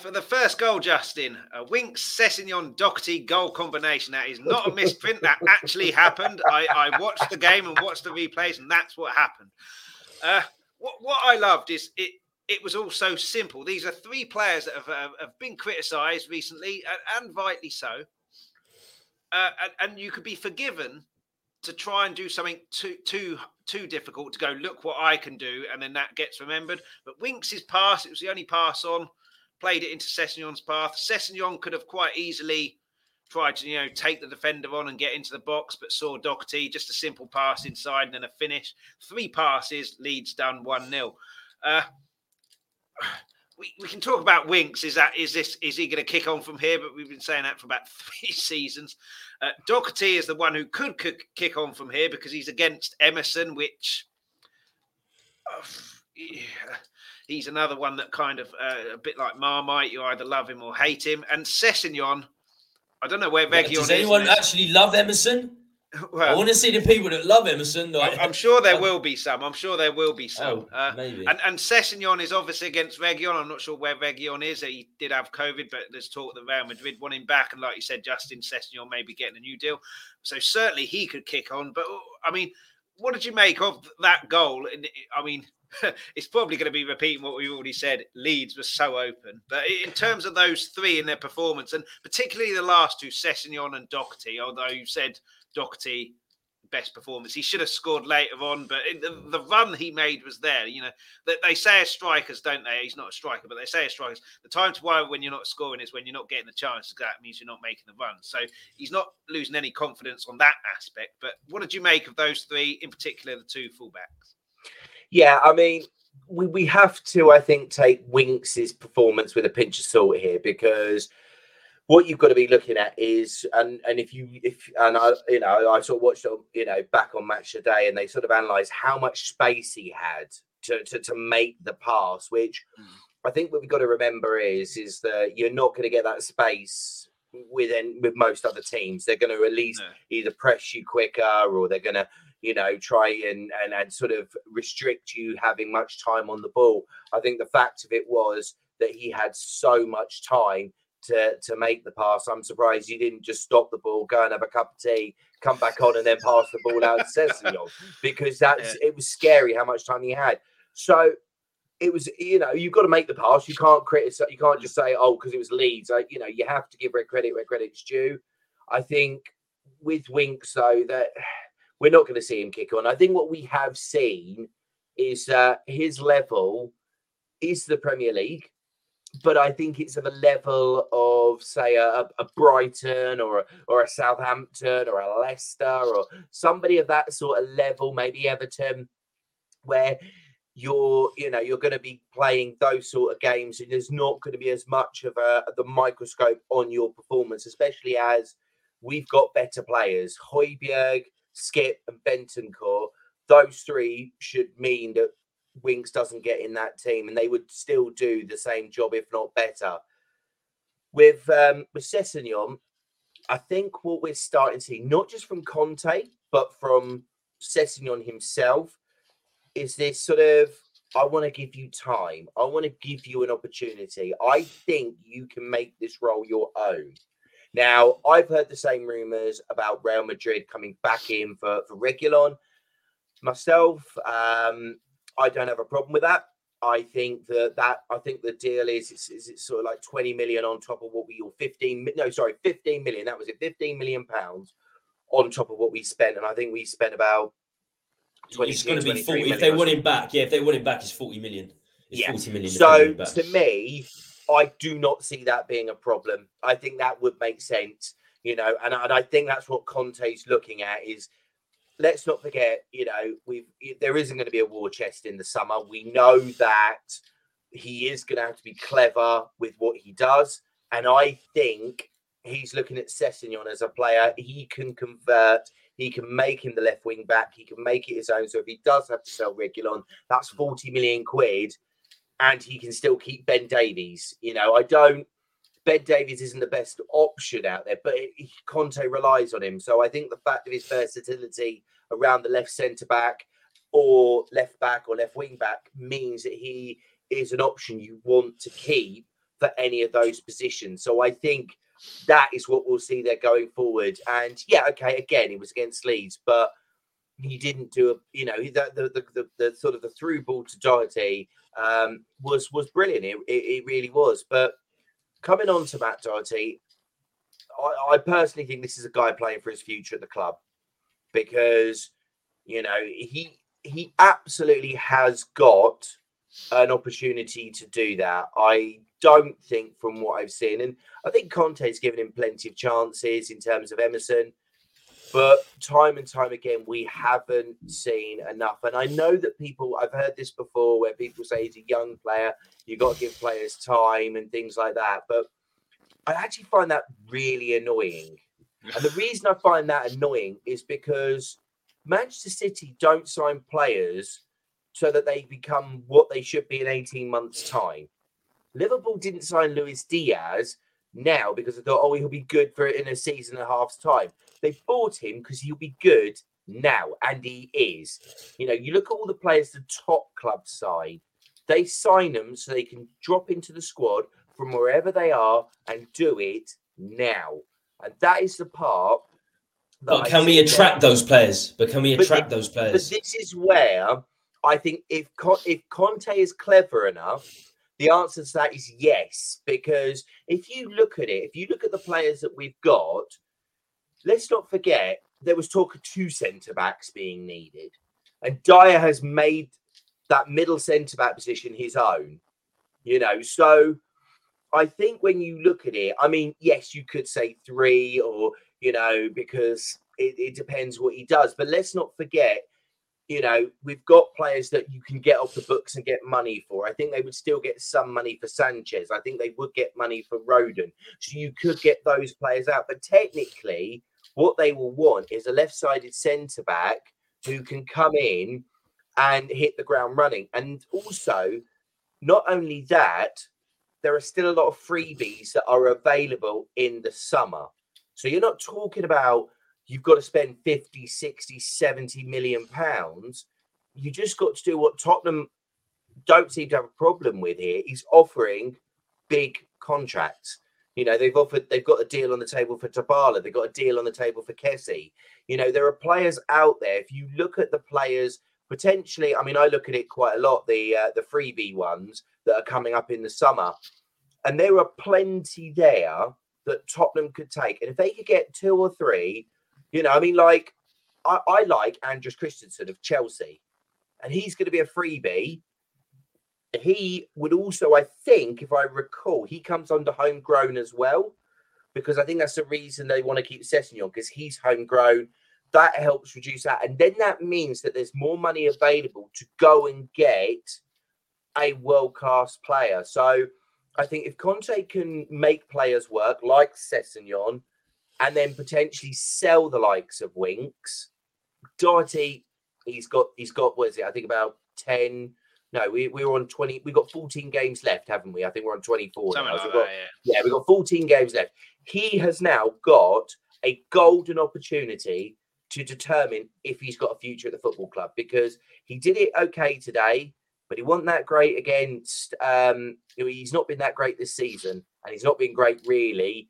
For the first goal, Justin, a Winks, Sessegnon, Doherty goal combination. That is not a misprint. That actually happened. I watched the game and watched the replays, and that's what happened. What I loved is it. It was all so simple. These are three players that have been criticised recently, and rightly so. And you could be forgiven to try and do something too difficult to go, look what I can do, and then that gets remembered. But Winks' pass, it was the only pass on, played it into Sessegnon's path. Sessegnon could have quite easily tried to, take the defender on and get into the box, but saw Doherty, just a simple pass inside and then a finish. Three passes, Leeds done 1-0. We can talk about Winks. Is he going to kick on from here? But we've been saying that for about 3 seasons. Doherty is the one who could kick on from here because he's against Emerson, which he's another one that kind of a bit like Marmite. You either love him or hate him. And Sessegnon, I don't know where Reguilón is. Does anyone actually love Emerson? Well, I want to see the people that love Emerson. Like, I'm sure there will be some. Maybe. And Sessegnon is obviously against Reguilón. I'm not sure where Reguilón is. He did have COVID, but there's talk that Real Madrid want him back. And like you said, Justin, Sessegnon may be getting a new deal. So certainly he could kick on. But, I mean, what did you make of that goal? I mean, it's probably going to be repeating what we've already said. Leeds were so open. But in terms of those three in their performance, and particularly the last two, Sessegnon and Doherty, although you said... Doherty best performance. He should have scored later on, but the run he made was there. You know, they say as strikers, don't they? He's not a striker, but they say as strikers, the time to worry when you're not scoring is when you're not getting the chance. That means you're not making the run. So he's not losing any confidence on that aspect. But what did you make of those three, in particular the two fullbacks? Yeah, I mean, we have to, I think, take Winks's performance with a pinch of salt here, because what you've got to be looking at is, I sort of watched it, back on Match of the Day, and they sort of analysed how much space he had to make the pass, which I think what we've got to remember is that you're not going to get that space with most other teams. They're going to at least either press you quicker, or they're going to, try and sort of restrict you having much time on the ball. I think the fact of it was that he had so much time to make the pass. I'm surprised you didn't just stop the ball, go and have a cup of tea, come back on and then pass the ball out to Sessegnon, because it was scary how much time he had. So it was, you've got to make the pass. You can't criticize. You can't just say, because it was Leeds. You have to give red credit where credit's due. I think with Winks, though, that we're not going to see him kick on. I think what we have seen is his level is the Premier League. But I think it's of a level of, say, a Brighton or a Southampton or a Leicester or somebody of that sort of level, maybe Everton, where you're going to be playing those sort of games, and there's not going to be as much of the microscope on your performance, especially as we've got better players. Højbjerg, Skip and Bentancur, those three should mean that Winks doesn't get in that team, and they would still do the same job, if not better. With Sessegnon, I think what we're starting to see, not just from Conte, but from Sessegnon himself, is this sort of, I want to give you time. I want to give you an opportunity. I think you can make this role your own. Now, I've heard the same rumours about Real Madrid coming back in for Reguilón. Myself, I don't have a problem with that. I think the deal is sort of like 20 million on top of what we, or 15 million. That was it, 15 million pounds on top of what we spent. And I think we spent about 20. It's going to be 40 million, if they want him back. Yeah, if they want him back, it's 40 million. It's 40 million. So to me, I do not see that being a problem. I think that would make sense, and I think that's what Conte's looking at is, let's not forget, there isn't going to be a war chest in the summer. We know that he is going to have to be clever with what he does. And I think he's looking at Sessegnon as a player. He can convert. He can make him the left wing back. He can make it his own. So if he does have to sell Reguilón, that's 40 million quid. And he can still keep Ben Davies. Ben Davies isn't the best option out there, but Conte relies on him. So I think the fact of his versatility around the left centre-back or left-back or left wing-back means that he is an option you want to keep for any of those positions. So I think that is what we'll see there going forward. And, again, it was against Leeds, but he didn't do the sort of the through ball to Doherty was brilliant. It really was. But coming on to Matt Doherty, I personally think this is a guy playing for his future at the club, because, he absolutely has got an opportunity to do that. I don't think, from what I've seen, and I think Conte's given him plenty of chances in terms of Emerson, but time and time again, we haven't seen enough. And I know that I've heard this before, where people say he's a young player, you've got to give players time and things like that. But I actually find that really annoying. And the reason I find that annoying is because Manchester City don't sign players so that they become what they should be in 18 months' time. Liverpool didn't sign Luis Diaz now because they thought, he'll be good for it in a season and a half's time. They bought him because he'll be good now, and he is. You look at all the players the top club side, they sign them so they can drop into the squad from wherever they are and do it now. And that is the part. But can we attract those players? But this is where I think if Conte is clever enough, the answer to that is yes. Because if you look at the players that we've got, let's not forget, there was talk of two centre-backs being needed. And Dier has made that middle centre-back position his own, you know. So I think when you look at it, I mean, yes, you could say three or, you know, because it depends what he does. But let's not forget, you know, we've got players that you can get off the books and get money for. I think they would still get some money for Sanchez. I think they would get money for Rodon. So you could get those players out. But technically, what they will want is a left-sided centre-back who can come in and hit the ground running. And also, not only that, there are still a lot of freebies that are available in the summer. So you're not talking about you've got to spend 50, 60, 70 million pounds. You just got to do what Tottenham don't seem to have a problem with here, is offering big contracts. You know, they've got a deal on the table for Tabala. They've got a deal on the table for Kessie. You know, there are players out there. If you look at the players, potentially, I mean, I look at it quite a lot, the freebie ones that are coming up in the summer. And there are plenty there that Tottenham could take. And if they could get two or three, you know, I mean, like, I like Andreas Christensen of Chelsea, and he's going to be a freebie. He would also, I think, if I recall, he comes under homegrown as well, because I think that's the reason they want to keep Sessegnon, because he's homegrown. That helps reduce that. And then that means that there's more money available to go and get a world-class player. So I think if Conte can make players work, like Sessegnon, and then potentially sell the likes of Winks. Doherty, he's got, what is it? I think about 10. No, we're on 20. We've got 14 games left, haven't we? I think we're on 24 now. Like yeah, we've got 14 games left. He has now got a golden opportunity to determine if he's got a future at the football club, because he did it okay today, but he wasn't that great against... he's not been that great this season, and he's not been great, really,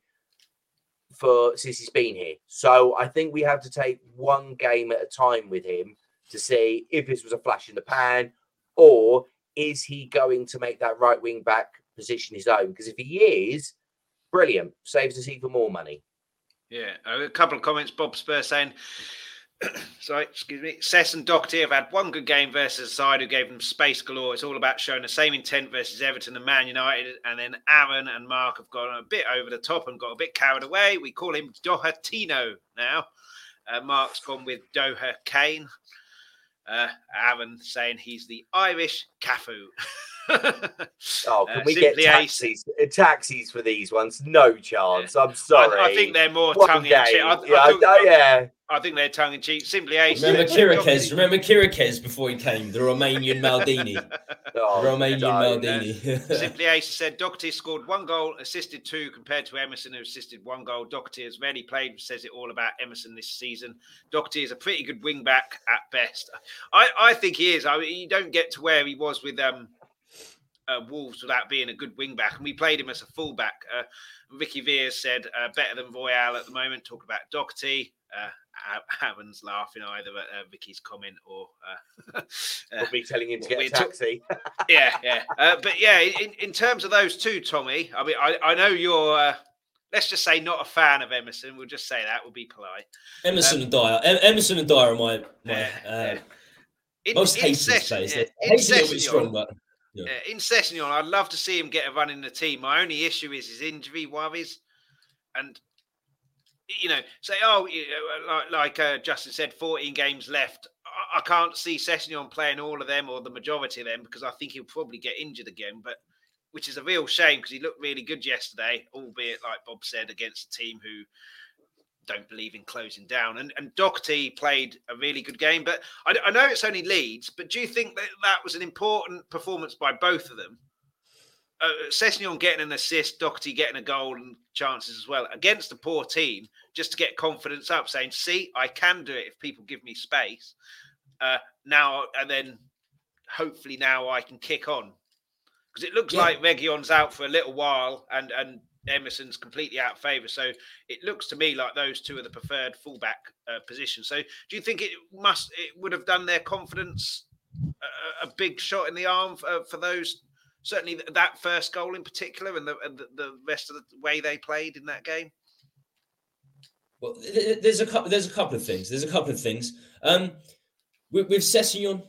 since he's been here. So I think we have to take one game at a time with him to see if this was a flash in the pan, or is he going to make that right wing back position his own? Because if he is, brilliant, saves us even more money. Yeah, a couple of comments. Bob Spur saying, sorry, excuse me, Sess and Doherty have had one good game versus a side who gave them space galore. It's all about showing the same intent versus Everton and Man United. And then Aaron and Mark have gone a bit over the top and got a bit carried away. We call him Dohertino now. Mark's gone with Doha Kane. Aaron saying he's the Irish Cafu. Can we get taxis for these ones? No chance. Yeah. I'm sorry. I think they're more tongue in cheek. I think they're tongue in cheek. Simply Ace. Remember Kirikes before he came, the Romanian Maldini. Simply Ace said Doherty scored one goal, assisted two, compared to Emerson, who assisted one goal. Doherty has rarely played, says it all about Emerson this season. Doherty is a pretty good wing back at best. I think he is. I mean, you don't get to where he was with Wolves without being a good wing back, and we played him as a full back. Ricky Veers said better than Royal at the moment. Talk about Doherty. Aaron's laughing either at Ricky's comment or me telling him to get a taxi. But yeah, in terms of those two, Tommy, I mean, I know you're let's just say not a fan of Emerson. We'll just say that. We'll be polite. Emerson and Dier. Emerson and Dier are my most hated players. Hated a little bit strong, but. Yeah. In Sessegnon, I'd love to see him get a run in the team. My only issue is his injury worries. And, you know, say, Justin said, 14 games left. I can't see Sessegnon playing all of them or the majority of them, because I think he'll probably get injured again, but which is a real shame because he looked really good yesterday, albeit, like Bob said, against a team who don't believe in closing down. And Doherty played a really good game, but I know it's only Leeds, but do you think that was an important performance by both of them? Sessegnon getting an assist, Doherty getting a goal and chances as well against a poor team, just to get confidence up, saying, see, I can do it if people give me space now, and then hopefully now I can kick on. Because it looks like Reguilón's out for a little while and Emerson's completely out of favour. So it looks to me like those two are the preferred fullback position. So do you think it would have done their confidence a big shot in the arm for those, certainly that first goal in particular and the rest of the way they played in that game? Well, there's a couple of things. With Sessegnon,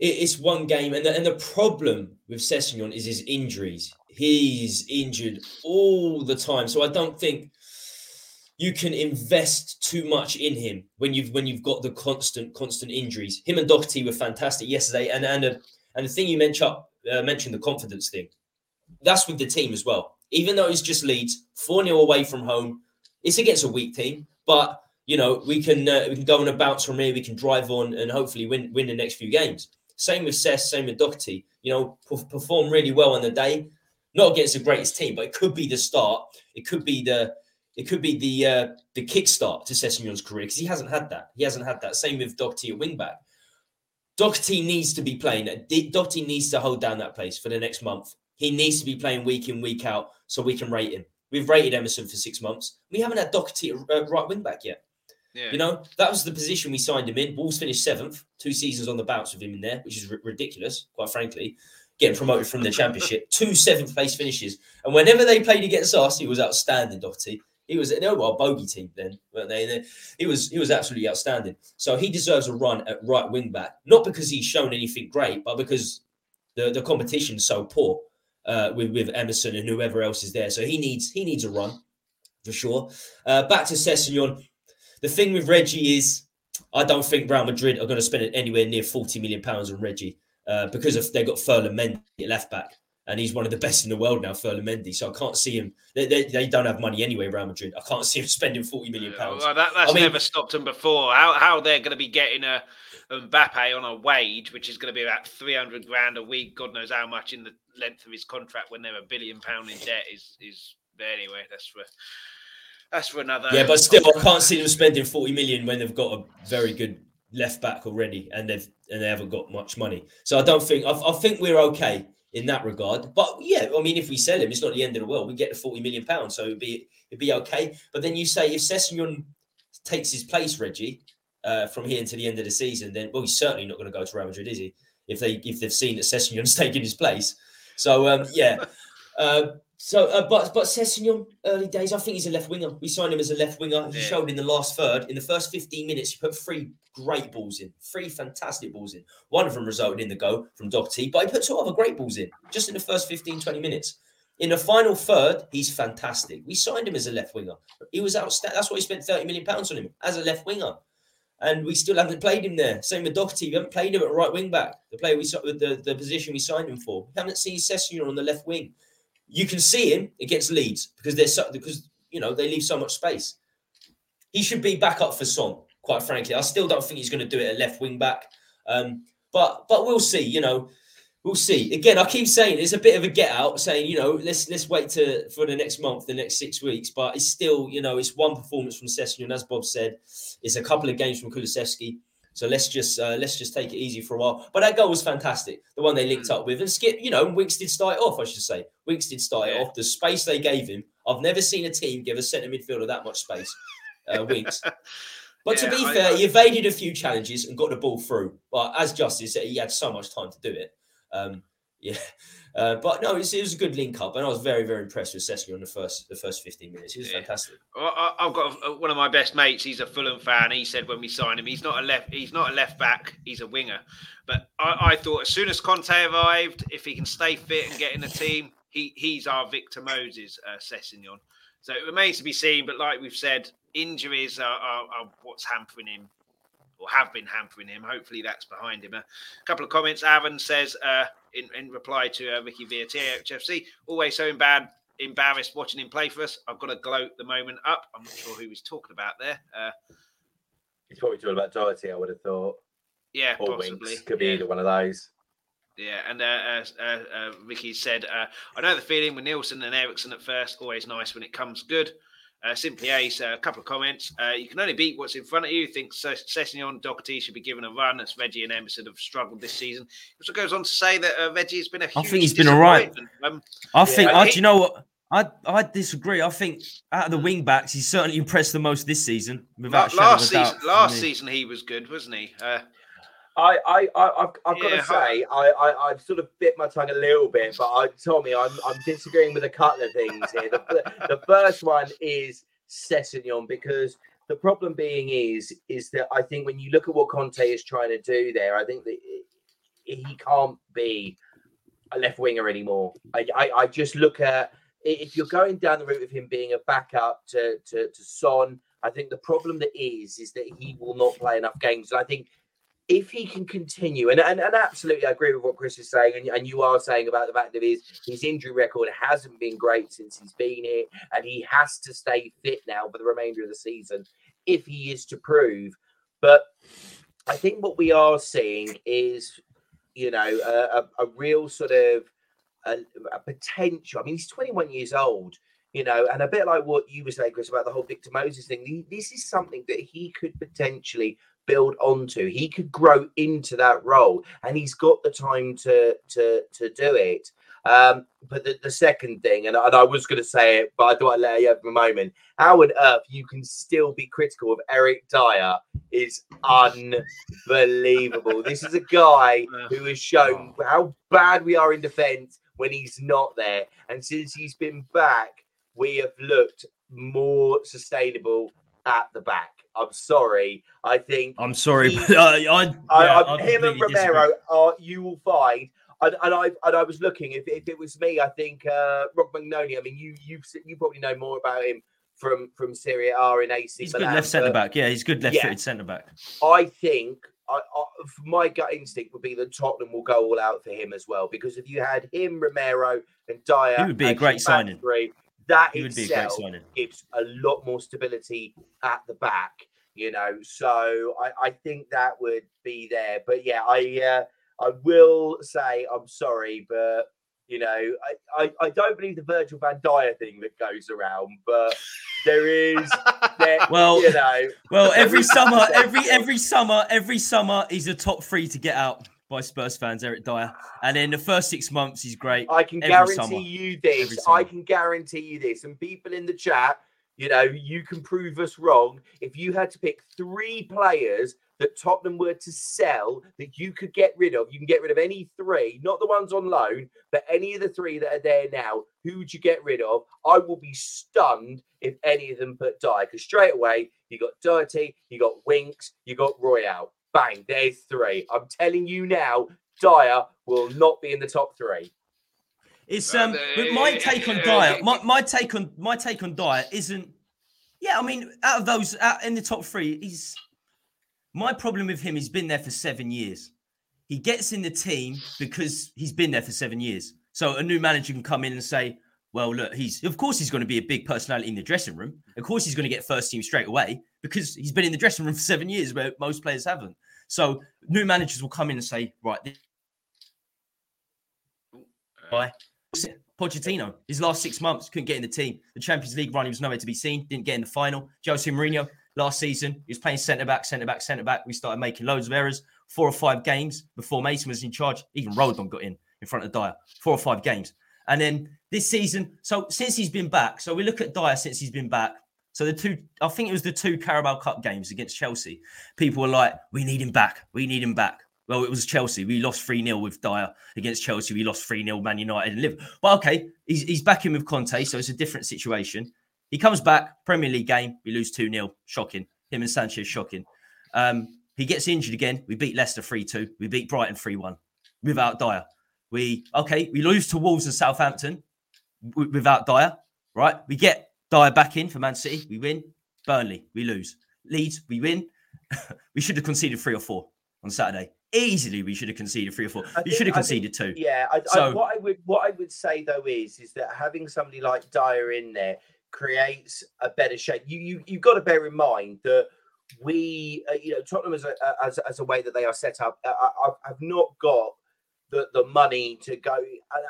it's one game, and the problem with Sessegnon is his injuries. He's injured all the time, so I don't think you can invest too much in him when you've got the constant injuries. Him and Doherty were fantastic yesterday, and the thing you mentioned, the confidence thing, that's with the team as well. Even though it's just Leeds, 4-0 away from home, it's against a weak team, but you know we can go on a bounce from here, we can drive on and hopefully win the next few games. Same with Cess, same with Doherty. You know, perform really well on the day, not against the greatest team, but it could be the start. It could be the kickstart to Sessegnon's career because he hasn't had that. Same with Doherty at wingback. Doherty needs to be playing. Doherty needs to hold down that place for the next month. He needs to be playing week in, week out so we can rate him. We've rated Emerson for 6 months. We haven't had Doherty at right wingback yet. Yeah. You know, that was the position we signed him in. Wolves finished 7th, 2 seasons on the bounce with him in there, which is ridiculous, quite frankly, getting promoted from the Championship. 2 seventh-place finishes. And whenever they played against us, he was outstanding, Doherty. They were our bogey team then, weren't they? He was absolutely outstanding. So he deserves a run at right wing back, not because he's shown anything great, but because the competition's so poor with Emerson and whoever else is there. So he needs a run for sure. Back to Sessegnon. The thing with Reggie is I don't think Real Madrid are going to spend anywhere near £40 million on Reggie because they've got Furlan Mendy left back. And he's one of the best in the world now, Furlan Mendy. So I can't see him. They don't have money anyway, Real Madrid. I can't see him spending £40 million. Well, that's never stopped them before. How they're going to be getting a Mbappe on a wage, which is going to be about $300,000 a week, God knows how much in the length of his contract when they're £1 billion in debt is anyway, that's for another. Yeah, but still, I can't see them spending $40 million when they've got a very good left back already and they haven't got much money. So I don't think, I think we're okay in that regard, but yeah, I mean, if we sell him, it's not the end of the world. We get the £40 million, so it'd be okay. But then you say if Sessegnon takes his place, Reggie, from here until the end of the season, then well, he's certainly not going to go to Real Madrid, is he? If they've seen that Sessegnon's taking his place, so but Sessegnon early days, I think he's a left winger. We signed him as a left winger. He showed in the last third, in the first 15 minutes, he put 3 great balls in, 3 fantastic balls in. One of them resulted in the goal from Doherty, but he put 2 other great balls in just in the first 15, 20 minutes. In the final third, he's fantastic. We signed him as a left winger. He was outstanding. That's why we spent £30 million on him as a left winger, and we still haven't played him there. Same with Doherty. We haven't played him at right wing back, the position we signed him for. We haven't seen Sessegnon on the left wing. You can see him against Leeds because they leave so much space. He should be back up for Son, quite frankly. I still don't think he's going to do it at left wing back. But we'll see, you know. We'll see. Again, I keep saying it's a bit of a get out, saying, you know, let's wait for the next month, the next 6 weeks. But it's still, you know, it's one performance from Sessegnon, as Bob said. It's a couple of games from Kulusevski. So let's just take it easy for a while. But that goal was fantastic, the one they linked up with. And Skip, you know, Winks did start it off, I should say. Winks did start it off. The space they gave him, I've never seen a team give a centre midfielder that much space, Winks. But to be fair, he evaded a few challenges and got the ball through. But as Justin said, he had so much time to do it. But no, it was a good link up, and I was very, very impressed with Sessegnon on the first 15 minutes. He was fantastic. Well, I've got one of my best mates. He's a Fulham fan. He said when we signed him, he's not a left back. He's a winger. But I thought as soon as Conte arrived, if he can stay fit and get in the team, he's our Victor Moses, Sessegnon. So it remains to be seen. But like we've said, injuries are what's hampering him, or have been hampering him. Hopefully that's behind him. A couple of comments. Aaron says in reply to Ricky Vietia, HFC, always so embarrassed watching him play for us. I've got to gloat the moment up. I'm not sure who he's talking about there. He's probably talking about Doherty, I would have thought. Yeah, or possibly. Winks. Could be either one of those. Yeah, and Ricky said, I know the feeling with Nielsen and Ericsson at first, always nice when it comes good. Simply Ace, a couple of comments. You can only beat what's in front of you. Think Sessegnon, Doherty should be given a run, as Reggie and Emerson have struggled this season. Also goes on to say that Reggie has been a huge disappointment. I think he's been all right. Do you know what? I disagree. I think out of the wing backs, he's certainly impressed the most this season. Last season he was good, wasn't he? I've sort of bit my tongue a little bit, but Tommy, I'm disagreeing with a couple of things here. The first one is Sessegnon, because the problem being is that I think when you look at what Conte is trying to do there, I think that he can't be a left winger anymore. I just look at, if you're going down the route of him being a backup to Son, I think the problem that is that he will not play enough games. And I think if he can continue, and absolutely I agree with what Chris is saying, and you are saying about the fact that his injury record hasn't been great since he's been here, and he has to stay fit now for the remainder of the season if he is to prove. But I think what we are seeing is, you know, a real sort of a potential. I mean, he's 21 years old, you know, and a bit like what you were saying, Chris, about the whole Victor Moses thing, this is something that he could potentially build onto. He could grow into that role, and he's got the time to do it. But the second thing, and I was going to say it, but I thought I'd let you have a moment. How on earth you can still be critical of Eric Dier is unbelievable. This is a guy who has shown how bad we are in defence when he's not there. And since he's been back, we have looked more sustainable at the back. I'm sorry. I think I'm sorry. I him and Romero are. You will find. And I was looking. If it was me, I think Rob Magnoni. I mean, you probably know more about him from Serie A in AC. He's Milan, good left centre back. Yeah, he's good left-footed centre back. I think my gut instinct would be that Tottenham will go all out for him as well, because if you had him, Romero, and Dier, it would be a great signing. That itself gives a lot more stability at the back, you know. So I think that would be there. But yeah, I will say I'm sorry, but you know, I don't believe the Virgil van Dijk thing that goes around, but there is you know. Well, every summer he's a top three to get out by Spurs fans, Eric Dier. And in the first 6 months, he's great. I can guarantee you this. I can guarantee you this. And people in the chat, you know, you can prove us wrong. If you had to pick three players that Tottenham were to sell that you could get rid of, you can get rid of any three, not the ones on loan, but any of the three that are there now, who would you get rid of? I will be stunned if any of them put Dier, because straight away, you got Doherty, you got Winks, you got Royal. Bang, there's three. I'm telling you now, Dier will not be in the top three. It's my take on Dier isn't. Yeah, I mean, out of those in the top three, my problem with him. He's been there for 7 years. He gets in the team because he's been there for 7 years. So a new manager can come in and say, "Well, look, of course he's going to be a big personality in the dressing room. Of course he's going to get first team straight away because he's been in the dressing room for 7 years where most players haven't." So new managers will come in and say, right, Pochettino, his last 6 months, couldn't get in the team. The Champions League run, he was nowhere to be seen, didn't get in the final. Jose Mourinho, last season, he was playing centre-back. We started making loads of errors. 4 or 5 games before Mason was in charge. Even Rodon got in front of Dier. 4 or 5 games. And then this season, so since he's been back, so we look at Dier since he's been back. So I think it was the two Carabao Cup games against Chelsea. People were like, we need him back. We need him back. Well, it was Chelsea. We lost 3-0 with Dier against Chelsea. We lost 3-0 Man United and Liverpool. But okay, he's back in with Conte, so it's a different situation. He comes back, Premier League game, we lose 2-0. Shocking. Him and Sanchez, shocking. He gets injured again. We beat Leicester 3-2. We beat Brighton 3-1 without Dier. We lose to Wolves and Southampton without Dier, right? We get Dier back in for Man City, we win. Burnley, we lose. Leeds, we win. We should have conceded 3 or 4 on Saturday. Easily, we should have conceded 3 or 4. You should have conceded 2. Yeah. What I would say though is that having somebody like Dier in there creates a better shape. You've got to bear in mind that we, you know, Tottenham as a way that they are set up, I've not got the money to go,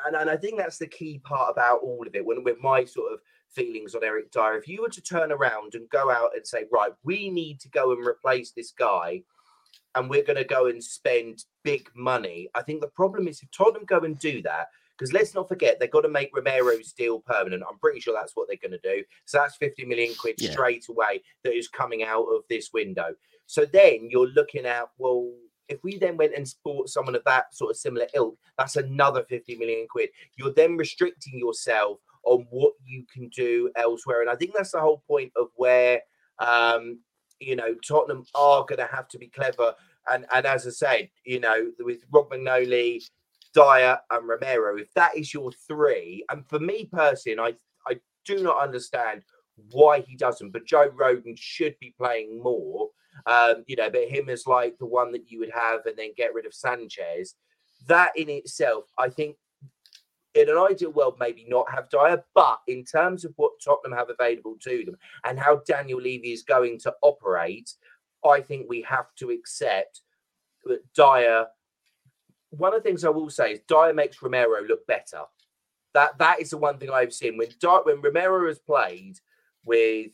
and I think that's the key part about all of it. When with my sort of feelings on Eric Dier, if you were to turn around and go out and say, right, we need to go and replace this guy and we're going to go and spend big money, I think the problem is if Tottenham go and do that, because let's not forget, they've got to make Romero's deal permanent. I'm pretty sure that's what they're going to do. So that's 50 million quid straight away that is coming out of this window. So then you're looking at, well, if we then went and bought someone of that sort of similar ilk, that's another 50 million quid. You're then restricting yourself on what you can do elsewhere. And I think that's the whole point of where, Tottenham are going to have to be clever. And as I said, with Rob McNolly, Dier and Romero, if that is your three, and for me personally, I do not understand why he doesn't, but Joe Rodon should be playing more, but him is like the one that you would have and then get rid of Sanchez. That in itself, I think in an ideal world, maybe not have Dier, but in terms of what Tottenham have available to them and how Daniel Levy is going to operate, I think we have to accept that Dier. One of the things I will say is Dier makes Romero look better. That is the one thing I've seen. When Romero has played with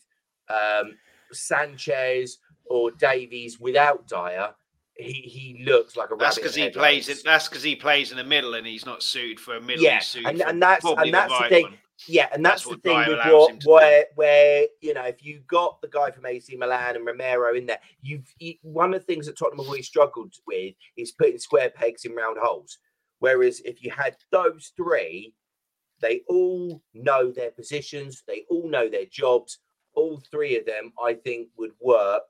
Sanchez or Davies without Dier, he looks like a rabbit. That's because he plays it. That's because he plays in the middle and he's not suited for a middle. Yeah, and that's the thing. Yeah, and that's the thing with where if you got the guy from AC Milan and Romero in there, one of the things that Tottenham have always struggled with is putting square pegs in round holes. Whereas if you had those three, they all know their positions, they all know their jobs. All three of them, I think, would work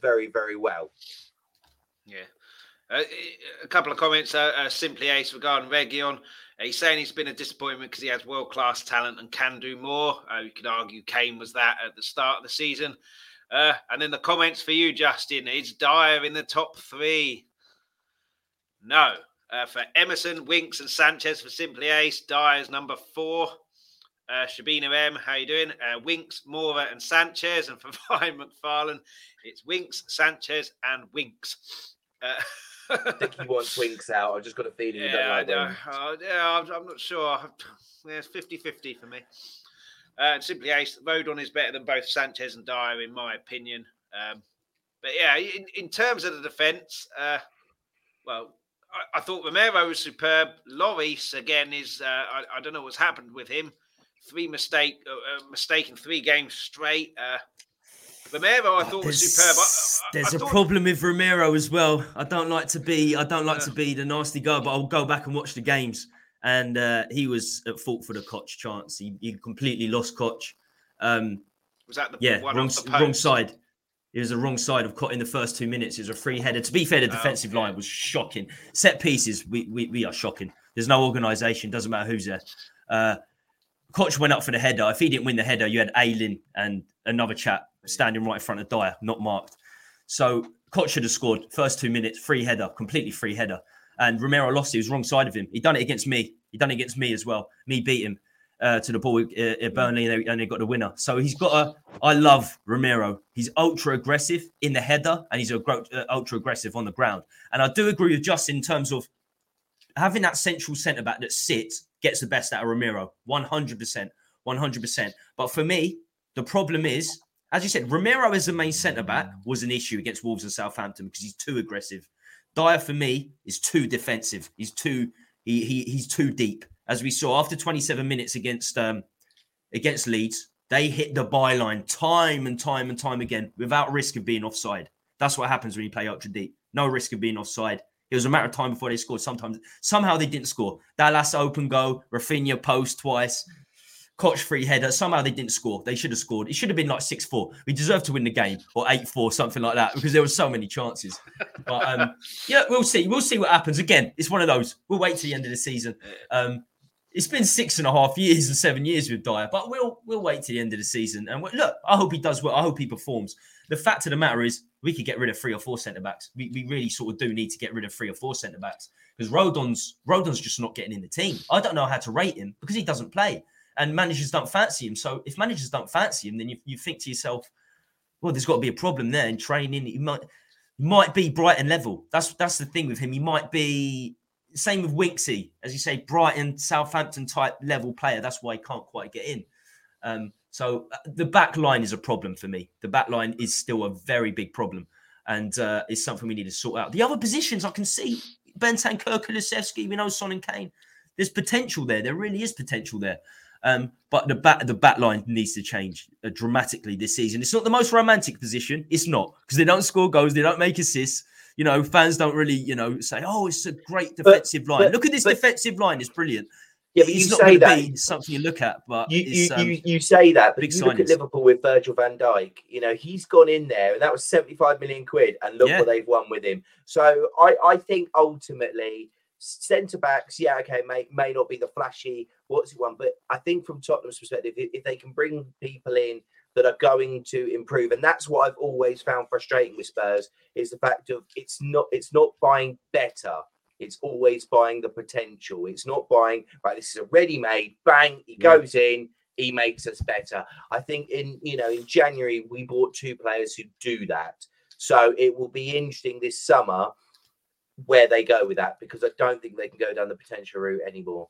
very, very well. Yeah. A couple of comments. Simply Ace regarding Reguilón. He's saying he's been a disappointment because he has world-class talent and can do more. You could argue Kane was that at the start of the season. And then the comments for you, Justin. Is Dier in the top three? No. For Emerson, Winks and Sanchez for Simply Ace. Dier's number four. Shabina M, how you doing? Winks, Mora and Sanchez. And for Ryan McFarlane, it's Winks, Sanchez and Winks. I think he wants Winks out. I've just got a feeling you don't like Winks. I'm not sure. It's 50-50 for me. Simply Ace, Rodon is better than both Sanchez and Dier, in my opinion. But yeah, in terms of the defence, I thought Romero was superb. Lloris, again, is I don't know what's happened with him. Mistaken 3 games straight. Romero, I thought was superb. There's a problem with Romero as well. I don't like to be the nasty guy, but I'll go back and watch the games. And he was at fault for the Koch chance. He completely lost Koch. Was that the one wrong, on the wrong side? It was the wrong side of Koch in the first 2 minutes. It was a free header. To be fair, the defensive line was shocking. Set pieces, we are shocking. There's no organisation. Doesn't matter who's there. Koch went up for the header. If he didn't win the header, you had Ayling and another chap standing right in front of Dier, not marked. So Koch should have scored. First 2 minutes, free header, completely free header. And Romero lost it. It was wrong side of him. He'd done it against me. He'd done it against me as well. Me beat him to the ball at Burnley and they got the winner. So he's I love Romero. He's ultra-aggressive in the header and he's ultra-aggressive on the ground. And I do agree with Justin in terms of having that central centre-back that sits gets the best out of Romero, 100%, 100%. But for me, the problem is, as you said, Romero as the main centre-back was an issue against Wolves and Southampton because he's too aggressive. Dier, for me, is too defensive. He's too deep. As we saw after 27 minutes against Leeds, they hit the byline time and time again without risk of being offside. That's what happens when you play ultra deep. No risk of being offside. It was a matter of time before they scored. Sometimes, somehow they didn't score. Dallas open goal, Rafinha post twice, Koch free header. Somehow they didn't score. They should have scored. It should have been like 6-4. We deserved to win the game or 8-4, something like that, because there were so many chances. But we'll see. We'll see what happens. Again, it's one of those. We'll wait till the end of the season. It's been 6.5 years and 7 years with Dier, but we'll wait till the end of the season. And look, I hope he does well. I hope he performs. The fact of the matter is, we could get rid of 3 or 4 centre-backs. We really sort of do need to get rid of 3 or 4 centre-backs because Rodon's just not getting in the team. I don't know how to rate him because he doesn't play and managers don't fancy him. So if managers don't fancy him, then you think to yourself, well, there's got to be a problem there in training. He might be Brighton level. That's the thing with him. He might be, same with Winksy, as you say, Brighton, Southampton type level player. That's why he can't quite get in. So the back line is a problem for me. The back line is still a very big problem and it's something we need to sort out. The other positions I can see, Bentancur, Kulusevski, Son and Kane. There's potential there. There really is potential there. But the back line needs to change dramatically this season. It's not the most romantic position. It's not, because they don't score goals. They don't make assists. Fans don't really, say, oh, it's a great defensive line. Look at this defensive line. It's brilliant. Yeah, but he's not going to be something you look at. But you say that, but you look at Liverpool with Virgil van Dijk. You know, he's gone in there, and that was 75 million quid, and look what they've won with him. So I think ultimately centre backs, may not be the flashy one, but I think from Tottenham's perspective, if they can bring people in that are going to improve, and that's what I've always found frustrating with Spurs is the fact of it's not buying better. It's always buying the potential. It's not buying, right, this is a ready-made, bang, he goes in, he makes us better. I think in January, we bought two players who do that. So it will be interesting this summer where they go with that, because I don't think they can go down the potential route anymore.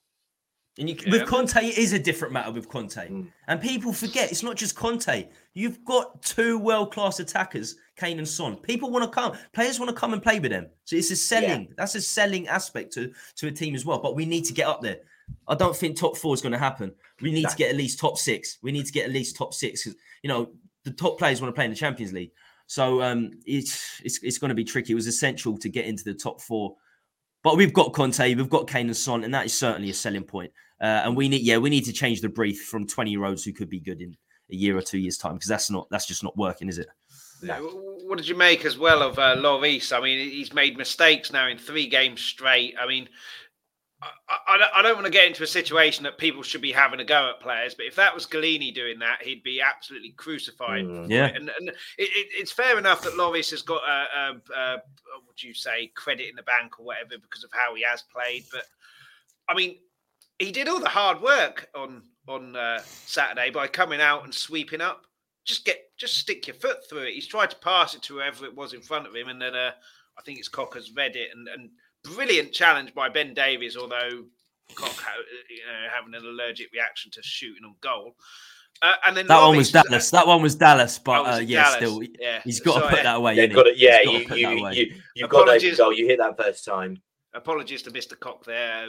And with Conte, it is a different matter with Conte. Mm. And people forget, it's not just Conte. You've got two world-class attackers, Kane and Son. People want to come. Players want to come and play with them. So it's a selling. Yeah. That's a selling aspect to a team as well. But we need to get up there. I don't think top four is going to happen. We need to get at least top six. We need to get at least top six. Because, the top players want to play in the Champions League. So it's going to be tricky. It was essential to get into the top four. But we've got Conte, we've got Kane and Son, and that is certainly a selling point. And we need to change the brief from 20-year-olds who could be good in a year or 2 years' time, because that's just not working, is it? No. What did you make as well of Lloris? I mean, he's made mistakes now in 3 games straight. I mean, I don't want to get into a situation that people should be having a go at players, but if that was Galini doing that, he'd be absolutely crucified. Yeah, and it's fair enough that Lloris has got credit in the bank or whatever because of how he has played. But I mean, he did all the hard work on Saturday by coming out and sweeping up. Just stick your foot through it. He's tried to pass it to whoever it was in front of him, and then I think it's Koch has read it and. Brilliant challenge by Ben Davies, although Koch, having an allergic reaction to shooting on goal. And then that one was Dallas. That one was Dallas, but Dallas. Still, he's got to put that away. You've got to open goal. You hit that first time. Apologies to Mr. Koch there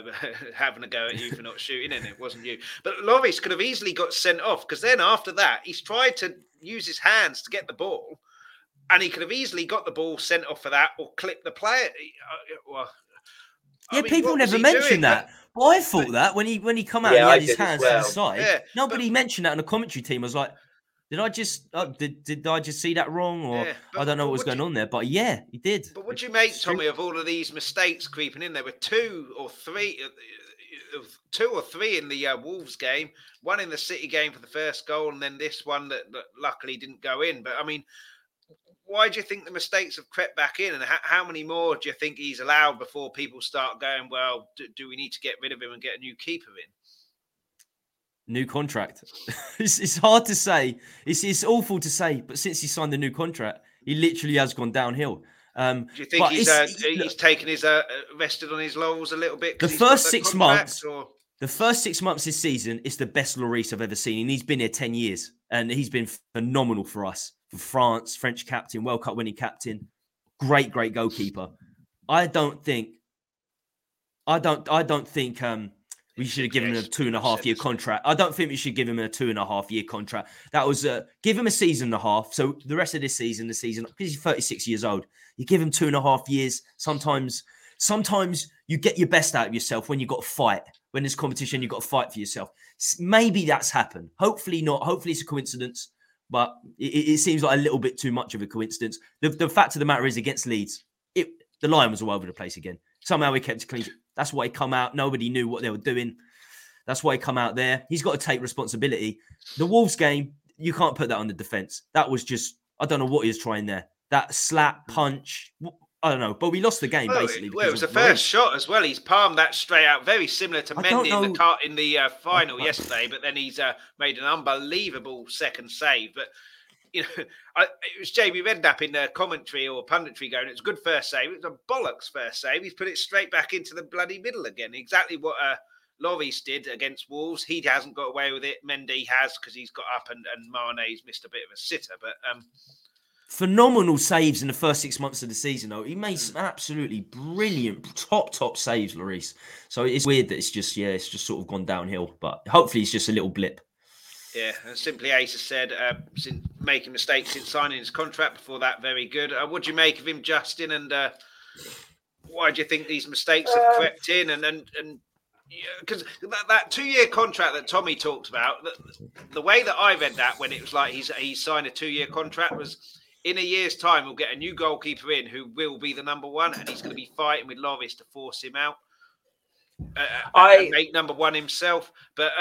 having a go at you for not shooting, and it wasn't you. But Lloris could have easily got sent off, because then after that, he's tried to use his hands to get the ball, and he could have easily got the ball sent off for that or clipped the player. People never mention that. Well, I thought that when he come out and he had his hands to the side, nobody mentioned that on the commentary team. I was like, did I just see that wrong? Or I don't know what was going on there. But yeah, he did. But what do you make, Tommy, of all of these mistakes creeping in? There were two or three in the Wolves game, one in the City game for the first goal, and then this one that luckily didn't go in. But I mean, why do you think the mistakes have crept back in, and how many more do you think he's allowed before people start going, well, do we need to get rid of him and get a new keeper in? New contract. It's hard to say. It's awful to say, but since he signed the new contract, he literally has gone downhill. Do you think he's taken his rested on his laurels a little bit? The first 6 months this season is the best Lloris I've ever seen. And he's been here 10 years and he's been phenomenal for us. France, French captain, World Cup winning captain, great goalkeeper. I don't think we should have given him a 2.5 year contract. I don't think we should give him a 2.5 year contract. That was give him a season and a half. So the rest of this season, because he's 36 years old, you give him 2.5 years. Sometimes you get your best out of yourself when you've got to fight. When there's competition, you've got to fight for yourself. Maybe that's happened. Hopefully not. Hopefully it's a coincidence. But it seems like a little bit too much of a coincidence. The fact of the matter is, against Leeds, the line was all over the place again. Somehow we kept clean. That's why he come out. Nobody knew what they were doing. That's why he come out there. He's got to take responsibility. The Wolves game, you can't put that on the defence. That was just, I don't know what he was trying there. That slap, punch, I don't know. But we lost the game, basically. Well, it was the first shot as well. He's palmed that straight out. Very similar to Mendy in the final yesterday. But then he's made an unbelievable second save. But, it was Jamie Redknapp in the commentary or punditry going, it's a good first save. It was a bollocks first save. He's put it straight back into the bloody middle again. Exactly what Lloris did against Wolves. He hasn't got away with it. Mendy has, because he's got up and Mane's missed a bit of a sitter. But... phenomenal saves in the first 6 months of the season, though. He made some absolutely brilliant, top saves, Lloris. So it's weird that it's just sort of gone downhill. But hopefully it's just a little blip. Yeah, and Simply Ace has said, making mistakes since signing his contract before that, very good. What do you make of him, Justin? And why do you think these mistakes have crept in? And because that 2-year contract that Tommy talked about, the way that I read that when it was like he signed a 2-year contract was, in a year's time we'll get a new goalkeeper in who will be the number one, and he's going to be fighting with Lloris to force him out and make number one himself. But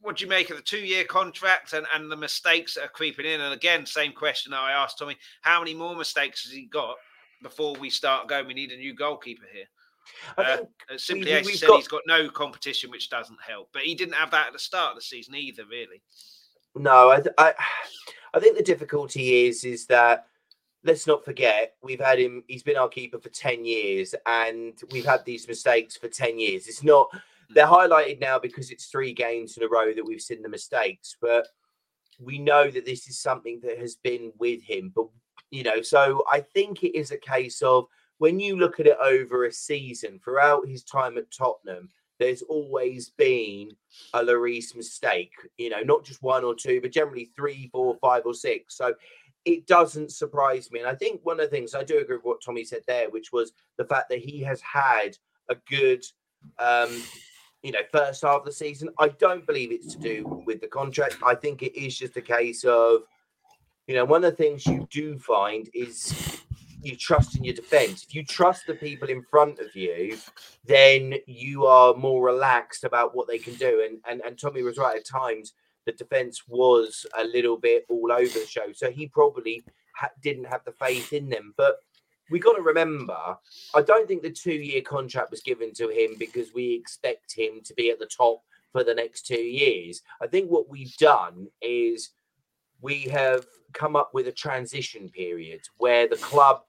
what do you make of the 2-year contract and the mistakes that are creeping in? And again, same question I asked Tommy, how many more mistakes has he got before we start going, we need a new goalkeeper here? I think simply as he said, he's got no competition, which doesn't help. But he didn't have that at the start of the season either, really. No, I think the difficulty is that, let's not forget, we've had him, he's been our keeper for 10 years and we've had these mistakes for 10 years. It's not, they're highlighted now because it's 3 games in a row that we've seen the mistakes, but we know that this is something that has been with him. But, you know, so I think it is a case of, when you look at it over a season, throughout his time at Tottenham, there's always been a Lloris mistake, you know, not just 1 or 2, but generally 3, 4, 5 or 6. So it doesn't surprise me. And I think one of the things I do agree with what Tommy said there, which was the fact that he has had a good, you know, first half of the season. I don't believe it's to do with the contract. I think it is just a case of, you know, one of the things you do find is you trust in your defence. If you trust the people in front of you, then you are more relaxed about what they can do. And Tommy was right, at times the defence was a little bit all over the show. So he probably didn't have the faith in them. But we got to remember, I don't think the 2-year contract was given to him because we expect him to be at the top for the next 2 years. I think what we've done is we have come up with a transition period where the club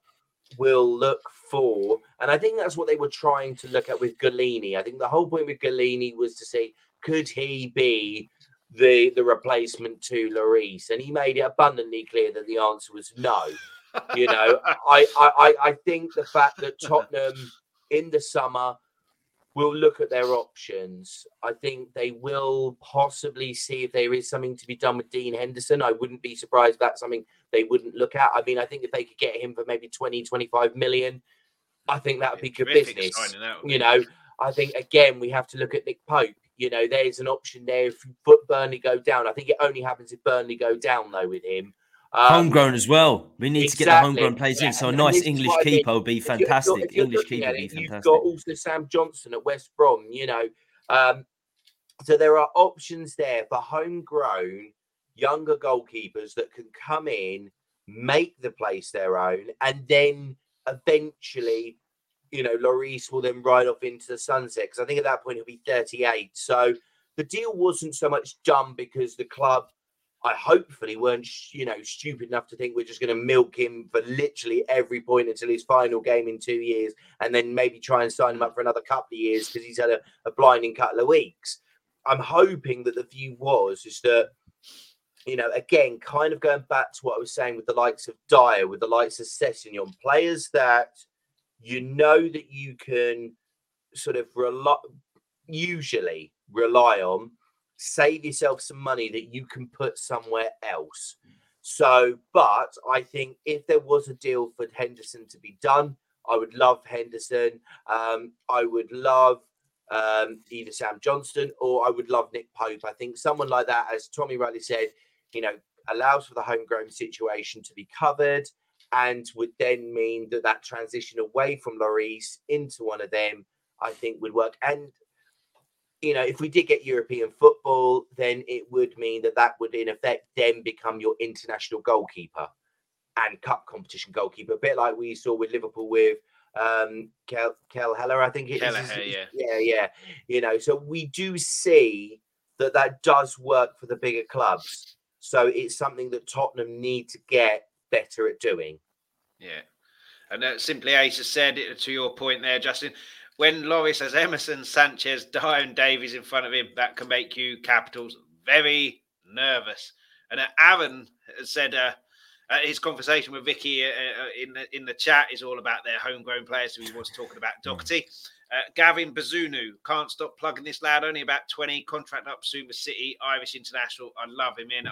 will look for, and I think that's what they were trying to look at with Galini. I think the whole point with Galini was to see, could he be the replacement to Lloris? And he made it abundantly clear that the answer was no. You know, I think the fact that Tottenham in the summer will look at their options. I think they will possibly see if there is something to be done with Dean Henderson. I wouldn't be surprised if that's something they wouldn't look at. I mean, I think if they could get him for maybe 20, 25 million, I think that would be good business. You know, I think, again, we have to look at Nick Pope. You know, there's an option there if Burnley go down. I think it only happens if Burnley go down, though, with him. Homegrown as well. We need to get the homegrown players in. So a nice English keeper would be fantastic. You've got also Sam Johnson at West Brom, you know. So there are options there for homegrown younger goalkeepers that can come in, make the place their own, and then eventually, you know, Lloris will then ride off into the sunset. Because I think at that point he'll be 38. So the deal wasn't so much done because the club, I hopefully weren't, you know, stupid enough to think we're just going to milk him for literally every point until his final game in 2 years and then maybe try and sign him up for another couple of years because he's had a blinding couple of weeks. I'm hoping that the view is that, you know, again, kind of going back to what I was saying with the likes of Dier, with the likes of Sessegnon, players that you know that you can sort of usually rely on, save yourself some money that you can put somewhere else. So, but I think if there was a deal for Henderson to be done, I would love Henderson. I would love either Sam Johnston or I would love Nick Pope. I think someone like that, as Tommy rightly said, you know, allows for the homegrown situation to be covered and would then mean that that transition away from Lloris into one of them, I think would work. And you know, if we did get European football, then it would mean that that would, in effect, then become your international goalkeeper and cup competition goalkeeper. A bit like we saw with Liverpool with Kelleher, I think it is. Yeah. You know, so we do see that that does work for the bigger clubs. So it's something that Tottenham need to get better at doing. Yeah. And simply Ace has said, to your point there, Justin, when Lloris has Emerson, Sanchez, Dier and Davies in front of him, that can make you capitals very nervous. And Aaron said his conversation with Vicky in the chat is all about their homegrown players. So he was talking about Doherty. Gavin Bazunu, can't stop plugging this lad. Only about 20, contract up soon with City, Irish international. I love him, man.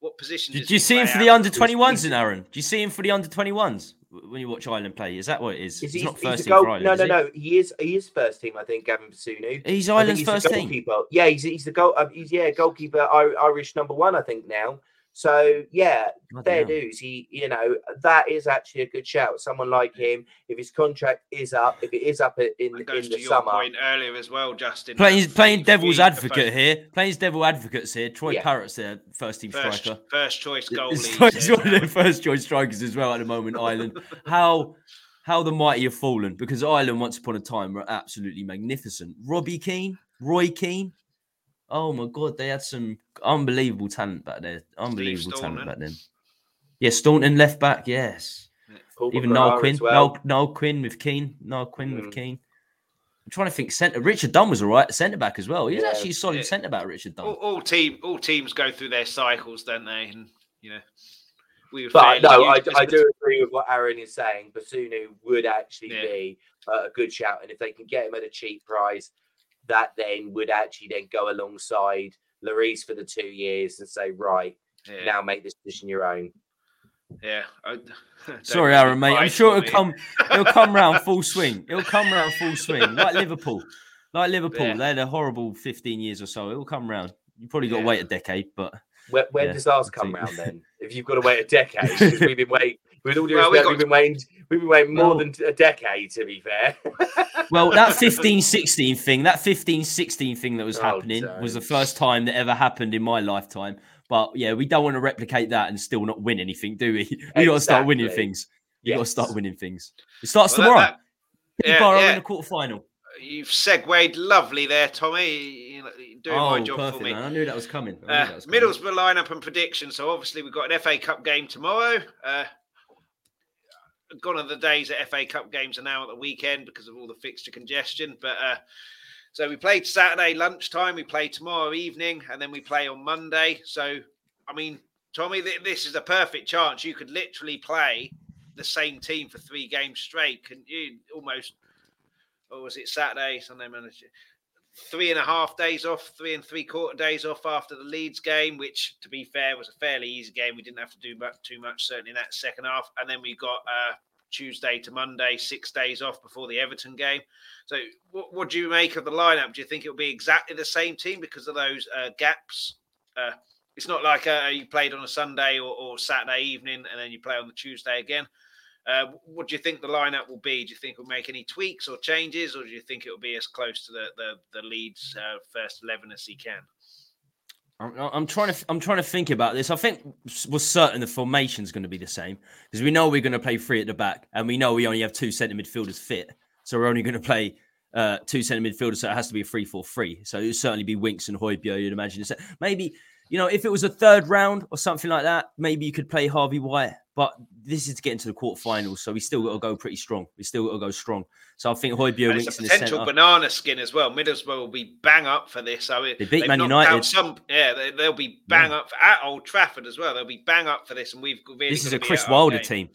What position? Do you see him for the under 21s, in Aaron? Do you see him for the under 21s when you watch Ireland play? Is that what it is? He's not first team for Ireland. No. He is first team. I think Gavin Bazunu. He's Ireland's first team. Yeah, he's the goal. He's goalkeeper, Irish number one. I think now. So yeah, fair dues. He, that is actually a good shout. Someone like him, if his contract is up, in the summer. Point earlier as well, Justin. He's playing devil's advocate here. Playing devil advocates here. Troy Parrott's their first team striker. First choice goalie. He's one of their first choice strikers as well at the moment. Ireland. How the mighty have fallen, because Ireland once upon a time were absolutely magnificent. Roy Keane. Oh my God, they had some unbelievable talent back there. Yeah, Staunton left back, yes. Paul even Noel Quinn. Well. Noel Quinn with Keane. I'm trying to think centre. Richard Dunn was all right at centre back as well. He was actually a solid centre back, Richard Dunn. All teams go through their cycles, don't they? And I do agree with what Aaron is saying. Bazunu would actually be a good shout, and if they can get him at a cheap price, that then would actually then go alongside Lloris for the 2 years and say, right, now make this decision your own. Yeah. Sorry, Aaron, mate. I'm sure it'll come round full swing. Like Liverpool. Yeah. They had a horrible 15 years or so. It'll come round. You probably got to wait a decade, but... When does ours come round then? If you've got to wait a decade, because we've been waiting. With all due respect, we've been waiting more than a decade, to be fair. Well, that 15-16 thing, that was happening was the first time that ever happened in my lifetime. But yeah, we don't want to replicate that and still not win anything, do we? Got to start winning things. Got to start winning things. It starts tomorrow. Barrow in the quarterfinal. You've segued lovely there, Tommy. Doing my job perfect, for me. Man. I knew that was coming. Middlesbrough lineup and prediction. So obviously we've got an FA Cup game tomorrow. Gone are the days that FA Cup games are now at the weekend because of all the fixture congestion. But so we played Saturday lunchtime. We play tomorrow evening, and then we play on Monday. So I mean, Tommy, this is a perfect chance. You could literally play the same team for 3 games straight. Couldn't you? Almost. Or was it Saturday, Sunday, Monday? 3.75 days off after the Leeds game, which, to be fair, was a fairly easy game. We didn't have to do too much, certainly in that second half. And then we got Tuesday to Monday, 6 days off before the Everton game. So what do you make of the lineup? Do you think it'll be exactly the same team because of those gaps? It's not like you played on a Sunday or Saturday evening and then you play on the Tuesday again. What do you think the lineup will be? Do you think we'll make any tweaks or changes, or do you think it'll be as close to the Leeds first 11 as he can? I'm trying to think about this. I think we're certain the formation's going to be the same because we know we're going to play 3 at the back, and we know we only have 2 centre midfielders fit, so we're only going to play 2 centre midfielders. So it has to be a 3-4-3. So it'll certainly be Winks and Højbjerg. You'd imagine maybe. If it was a third round or something like that, maybe you could play Harvey White. But this is to get into the quarterfinals, so we still got to go pretty strong. So I think Højbjerg Winks in the centre. It's a potential banana skin as well. Middlesbrough will be bang up for this. I mean, they beat Man United. They'll be bang up at Old Trafford as well. They'll be bang up for this, and we've really. This is a Chris Wilder team.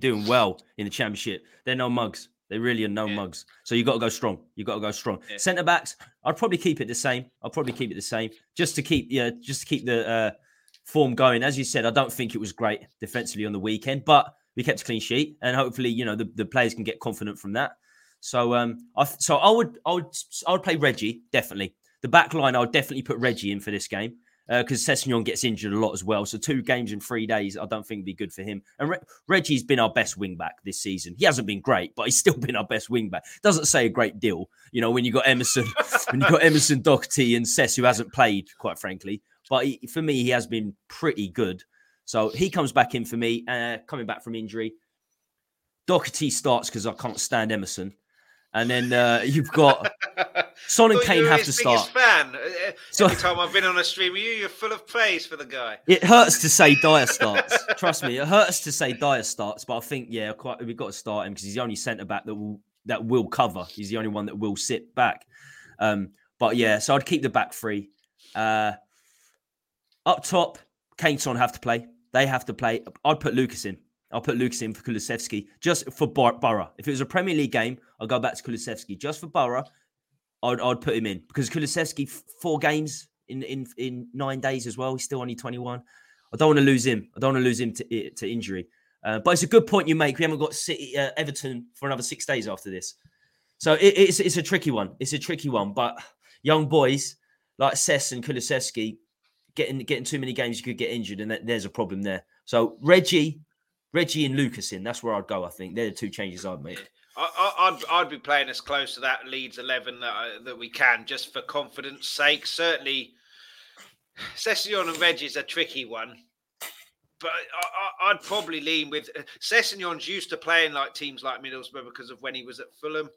Doing well in the Championship. They're no mugs. They really are no mugs. So you've got to go strong. Yeah. Centre backs, I'll probably keep it the same just to keep the form going. As you said, I don't think it was great defensively on the weekend, but we kept a clean sheet, and hopefully, the players can get confident from that. So I would play Reggie definitely. The back line, I would definitely put Reggie in for this game because Sessegnon gets injured a lot as well. So 2 games in 3 days, I don't think would be good for him. And Reggie's been our best wing-back this season. He hasn't been great, but he's still been our best wing-back. Doesn't say a great deal, when you got Emerson, Doherty and Sess, who hasn't played, quite frankly. But for me, he has been pretty good. So he comes back in for me, coming back from injury. Doherty starts because I can't stand Emerson. And then you've got Son and Kane have to start. Fan. Every time I've been on a stream with you, you're full of praise for the guy. It hurts to say Dier starts. Trust me, it hurts to say Dier starts. But I think, we've got to start him because he's the only centre-back that will cover. He's the only one that will sit back. So I'd keep the back 3. Up top, Kane and Son have to play. They have to play. I'll put Lucas in for Kulusevski, just for Borough. If it was a Premier League game, I'll go back to Kulusevski. Just for Borough, I'd put him in. Because Kulusevski, 4 games in 9 days as well. He's still only 21. I don't want to lose him. I don't want to lose him to injury. But it's a good point you make. We haven't got Everton for another 6 days after this. So it's a tricky one. It's a tricky one. But young boys like Sess and Kulusevski, getting too many games, you could get injured, and there's a problem there. So Reggie and Lucas in. That's where I'd go, I think. They're the two changes I'd make. I'd be playing as close to that Leeds 11 that we can, just for confidence sake. Certainly, Sessegnon and Reggie's a tricky one. But I'd probably lean with... Sessegnon's used to playing like teams like Middlesbrough because of when he was at Fulham.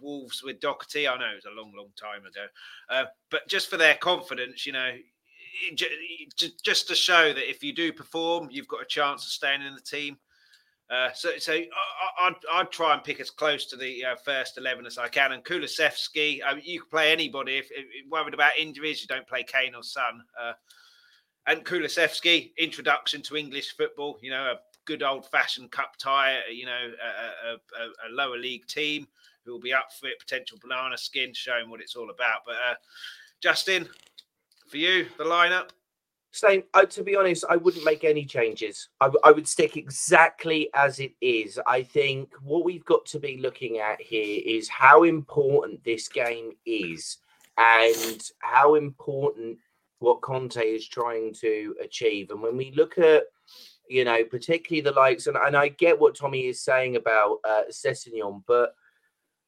Wolves with Doherty. I know it was a long, long time ago. But just for their confidence, you know, just to show that if you do perform, you've got a chance of staying in the team. So I'd try and pick as close to the first 11 as I can. And Kulusevski, you can play anybody. If worried about injuries, you don't play Kane or Son. And Kulusevski, introduction to English football, you know, a good old-fashioned cup tie, you know, a lower league team who will be up for it, potential banana skin, showing what it's all about. But Justin, for you, the lineup? Same. To be honest, I wouldn't make any changes. I would stick exactly as it is. I think what we've got to be looking at here is how important this game is and how important what Conte is trying to achieve. And when we look at, you know, particularly the likes, and I get what Tommy is saying about Sessegnon, but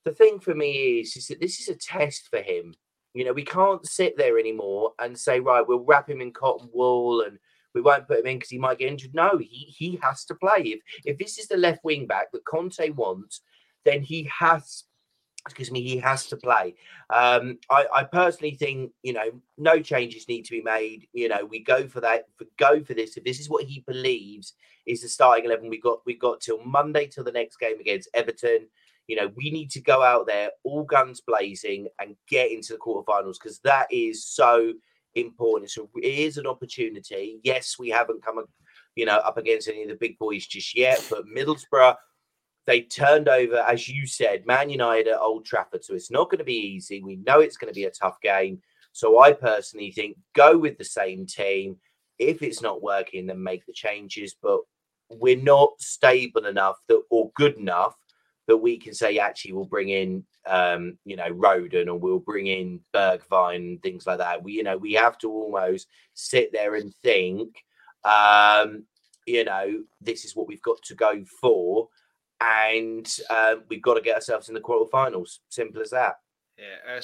the thing for me is that this is a test for him. You know, we can't sit there anymore and say, right, we'll wrap him in cotton wool and we won't put him in because he might get injured. No, he has to play. If this is the left wing back that Conte wants, then he has to play. I personally think, you know, no changes need to be made. You know, we go for that. Go for this. If this is what he believes is the starting 11, we got till Monday till the next game against Everton. You know, we need to go out there all guns blazing and get into the quarterfinals because that is so important. So it is an opportunity. Yes, we haven't come, you know, up against any of the big boys just yet, but Middlesbrough. They turned over, as you said, Man United at Old Trafford. So it's not going to be easy. We know it's going to be a tough game. So I personally think go with the same team. If it's not working, then make the changes. But we're not stable enough or good enough that we can say, actually, we'll bring in, you know, Rodon, or we'll bring in Bergwijn, things like that. We have to almost sit there and think, you know, this is what we've got to go for. And we've got to get ourselves in the quarterfinals. Simple as that. Yeah,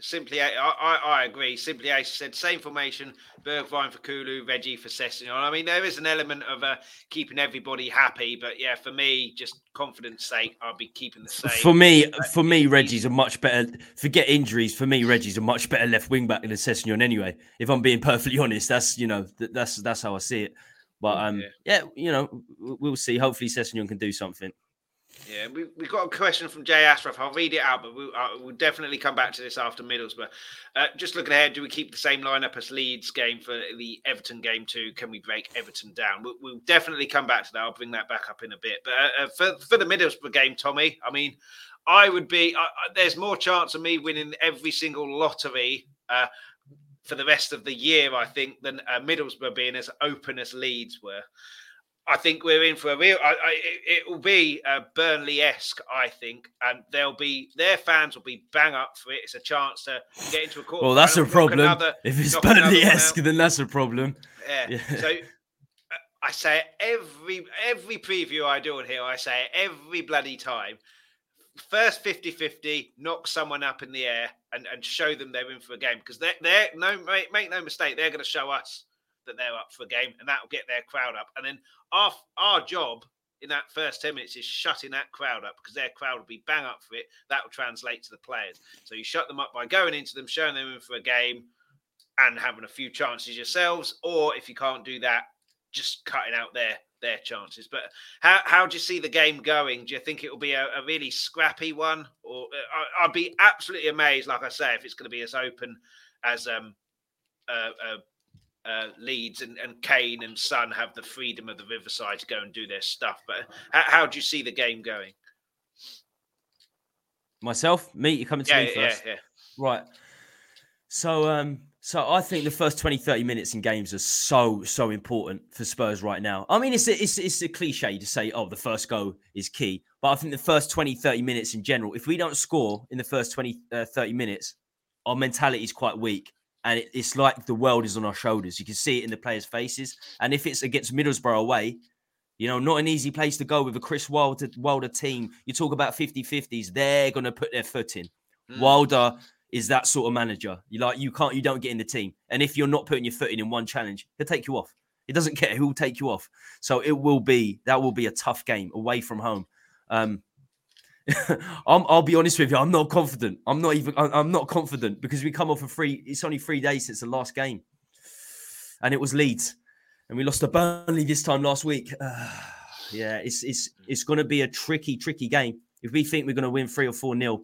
simply. I agree. Simply, Ace said same formation. Bergwijn for Kulu, Reggie for Sessegnon. I mean, there is an element of keeping everybody happy, but yeah, for me, just confidence sake, I'll be keeping the same. For me, Reggie's a much better. Forget injuries. For me, Reggie's a much better left wing back than Sessegnon. Anyway, if I'm being perfectly honest, that's, you know, that's how I see it. But yeah, you know, we'll see. Hopefully, Sessegnon can do something. Yeah, we got a question from Jay Ashraf. I'll read it out, but we'll definitely come back to this after Middlesbrough. Just looking ahead, do we keep the same lineup as Leeds game for the Everton game too? Can we break Everton down? We'll definitely come back to that. I'll bring that back up in a bit. But for the Middlesbrough game, Tommy, I mean, I would be... there's more chance of me winning every single lottery for the rest of the year, I think, than Middlesbrough being as open as Leeds were. I think we're in for a real... it will be Burnley-esque, I think, and their fans will be bang up for it. It's a chance to get into a quarter. Well, that's a problem. If it's Burnley-esque, then that's a problem. Yeah. So I say every preview I do on here, I say every bloody time. First 50-50, knock someone up in the air and show them they're in for a game, because they're no make no mistake, they're going to show us that they're up for a game, and that will get their crowd up. And then our job in that first 10 minutes is shutting that crowd up, because their crowd will be bang up for it. That will translate to the players. So you shut them up by going into them, showing them in for a game and having a few chances yourselves. Or if you can't do that, just cutting out their chances. But how do you see the game going? Do you think it will be a really scrappy one? Or I'd be absolutely amazed, like I say, if it's going to be as open as Leeds and Kane and Son have the freedom of the Riverside to go and do their stuff. But how do you see the game going? myself. Mate, you're coming to me first. Yeah. Right. So, so I think the first 20, 30 minutes in games are so important for Spurs right now. I mean, it's a cliche to say, oh, the first goal is key. But I think the first 20, 30 minutes in general, if we don't score in the first 20, 30 minutes, our mentality is quite weak. And it's like the world is on our shoulders. You can see it in the players' faces. And if it's against Middlesbrough away, you know, not an easy place to go with a Chris Wilder team. You talk about 50-50s. They're going to put their foot in. Wilder is that sort of manager. You don't get in the team. And if you're not putting your foot in one challenge, he'll take you off. It doesn't care who will take you off. So that will be a tough game away from home. I'll be honest with you. I'm not confident. I'm not confident because we come off it's only 3 days since the last game. And it was Leeds. And we lost to Burnley this time last week. It's going to be a tricky game. If we think we're going to win 3 or 4-0,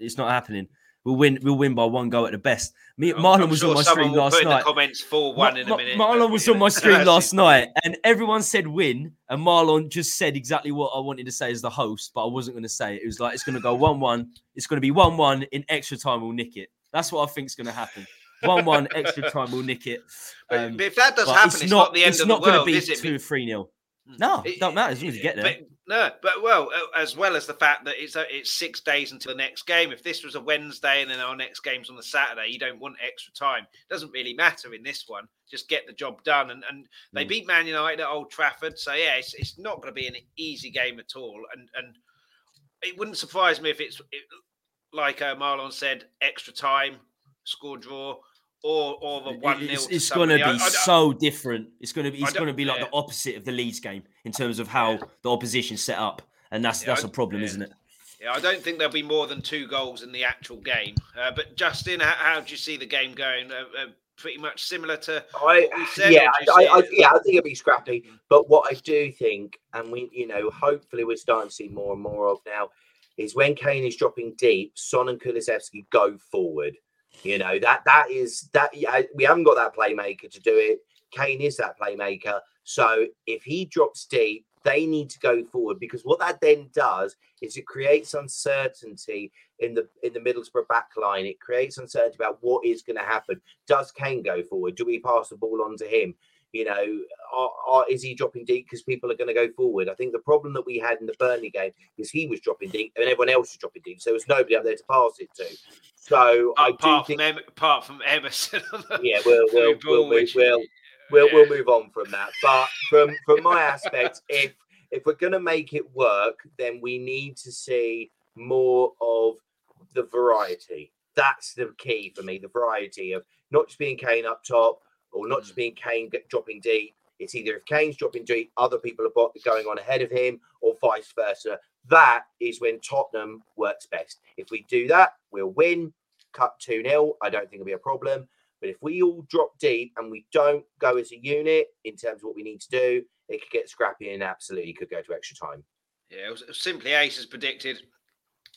it's not happening. We'll win by one goal at the best. Marlon was on my stream last night. The comments 4-1 in a minute. Marlon was on my stream last night, and everyone said win, and Marlon just said exactly what I wanted to say as the host, but I wasn't going to say it. It was like it's going to go 1-1. It's going to be 1-1 in extra time. We'll nick it. That's what I think is going to happen. 1-1 extra time. We'll nick it. But if that does happen, it's not the end of the world. It's not going to be 2-3-0. No, it don't matter as long as you get there. As well as the fact that it's 6 days until the next game. If this was a Wednesday and then our next game's on the Saturday, you don't want extra time. It doesn't really matter in this one. Just get the job done. And they beat Man United at Old Trafford. So, yeah, it's not going to be an easy game at all. And it wouldn't surprise me if it's like Marlon said, extra time, score draw. Or the 1-0. It's going to be so different. It's going to be like the opposite of the Leeds game in terms of how the opposition's set up, and that's a problem, isn't it? Yeah, I don't think there'll be more than 2 goals in the actual game. But Justin, how do you see the game going? Pretty much similar to what we said. I think it'll be scrappy. But what I do think, and hopefully we're starting to see more and more of now, is when Kane is dropping deep, Son and Kulusevski go forward. We haven't got that playmaker to do it. Kane is that playmaker. So if he drops deep, they need to go forward, because what that then does is it creates uncertainty in the Middlesbrough back line. It creates uncertainty about what is going to happen. Does Kane go forward? Do we pass the ball on to him? Is he dropping deep because people are going to go forward? I think the problem that we had in the Burnley game is he was dropping deep and everyone else was dropping deep. So there was nobody up there to pass it to. So apart from Emerson. Yeah, we'll move on from that. But from my aspect, if we're going to make it work, then we need to see more of the variety. That's the key for me, the variety of not just being Kane up top, or not just being Kane dropping deep. It's either if Kane's dropping deep, other people are going on ahead of him, or vice versa. That is when Tottenham works best. If we do that, we'll win. Cut 2-0. I don't think it'll be a problem. But if we all drop deep and we don't go as a unit in terms of what we need to do, it could get scrappy and absolutely could go to extra time. Yeah, it was simply Ace has predicted.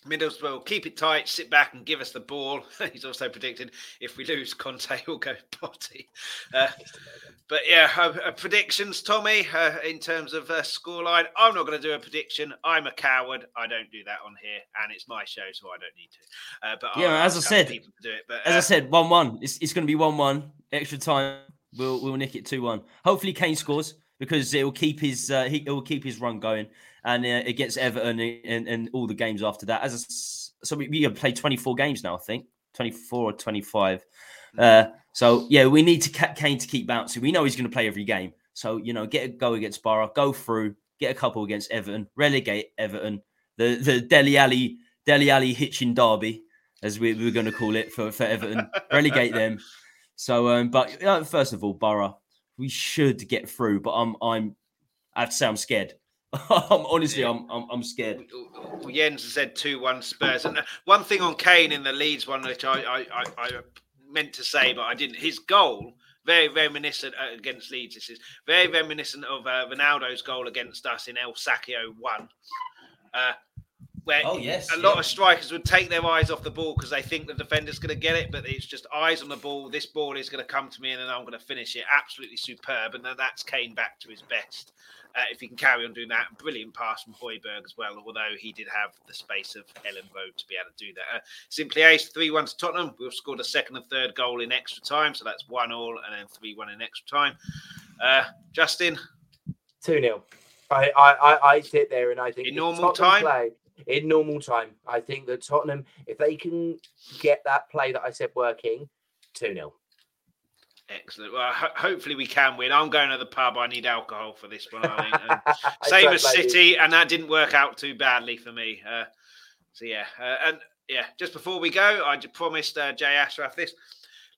Middlesbrough, keep it tight, sit back and give us the ball. He's also predicted if we lose, Conte will go potty. But yeah, predictions, Tommy, in terms of scoreline. I'm not going to do a prediction. I'm a coward. I don't do that on here, and it's my show, so I don't need to. As I said, 1-1. It's going to be 1-1. Extra time. We'll nick it 2-1. Hopefully, Kane scores, because it will keep his run going. And against Everton and all the games after that. So we have played 24 games now, I think. 24 or 25. We need to Kane to keep bouncing. We know he's going to play every game. So, get a go against Borough, go through, get a couple against Everton, relegate Everton. The Dele Alli hitching derby, as we were going to call it for Everton. Relegate them. So, first of all, Borough, we should get through. But I'd say I'm scared. I'm honestly scared. Jens said 2-1 Spurs. And one thing on Kane in the Leeds one, which I meant to say, but I didn't. His goal, very reminiscent against Leeds. This is very reminiscent of Ronaldo's goal against us in El Sacchio 1. Where a lot of strikers would take their eyes off the ball because they think the defender's going to get it, but it's just eyes on the ball. This ball is going to come to me and then I'm going to finish it. Absolutely superb. And that's Kane back to his best. If he can carry on doing that, brilliant pass from Højbjerg as well, although he did have the space of Ellen Road to be able to do that. Simply ace, 3-1 to Tottenham. We've scored a second and third goal in extra time, so that's 1-1 and then 3-1 in extra time. Justin? 2-0. I sit there and I think... In normal time? In normal time. I think that Tottenham, if they can get that play that I said working, 2-0. Excellent. Well, hopefully we can win. I'm going to the pub. I need alcohol for this one. I think. Same as City, you. And that didn't work out too badly for me. Just before we go, I promised Jay Ashraf this.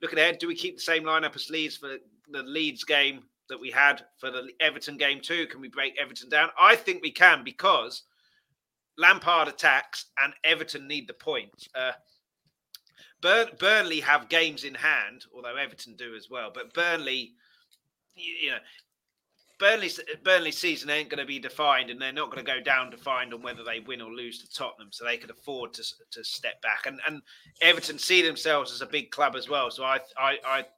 Looking ahead, do we keep the same lineup as Leeds for the Leeds game that we had for the Everton game too? Can we break Everton down? I think we can, because Lampard attacks and Everton need the points. Burnley have games in hand, although Everton do as well. But Burnley, Burnley's season ain't going to be defined, and they're not going to go down defined on whether they win or lose to Tottenham. So they could afford to step back. And Everton see themselves as a big club as well. So I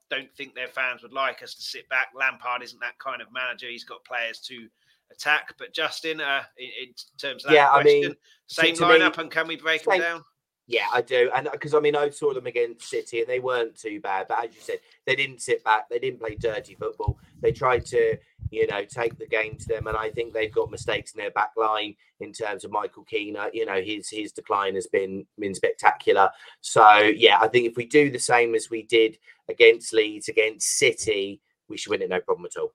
don't think their fans would like us to sit back. Lampard isn't that kind of manager. He's got players to attack. But Justin, in terms of that question, same lineup, and can we break them down? Yeah, I do. And because I saw them against City and they weren't too bad. But as you said, they didn't sit back. They didn't play dirty football. They tried to, take the game to them. And I think they've got mistakes in their back line in terms of Michael Keane. His decline has been spectacular. So, yeah, I think if we do the same as we did against Leeds, against City, we should win it no problem at all.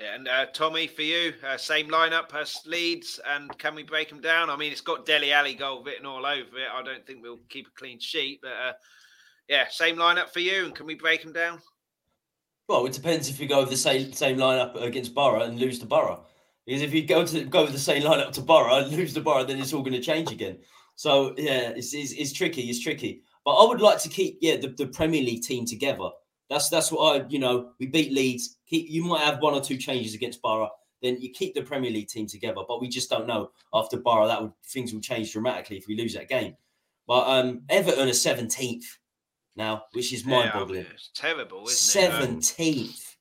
Yeah, and Tommy, for you, same lineup as Leeds, and can we break them down? It's got Dele Alli goal written all over it. I don't think we'll keep a clean sheet, but same lineup for you, and can we break them down? Well, it depends if you go with the same lineup against Borough and lose to Borough, because if you go with the same lineup to Borough and lose to Borough, then it's all going to change again. So yeah, it's tricky. It's tricky, but I would like to keep the Premier League team together. That's what we beat Leeds. You might have one or two changes against Borough. Then you keep the Premier League team together, but we just don't know after Borough things will change dramatically if we lose that game. But Everton are 17th now, which is mind-boggling. It's terrible, isn't it? 17th.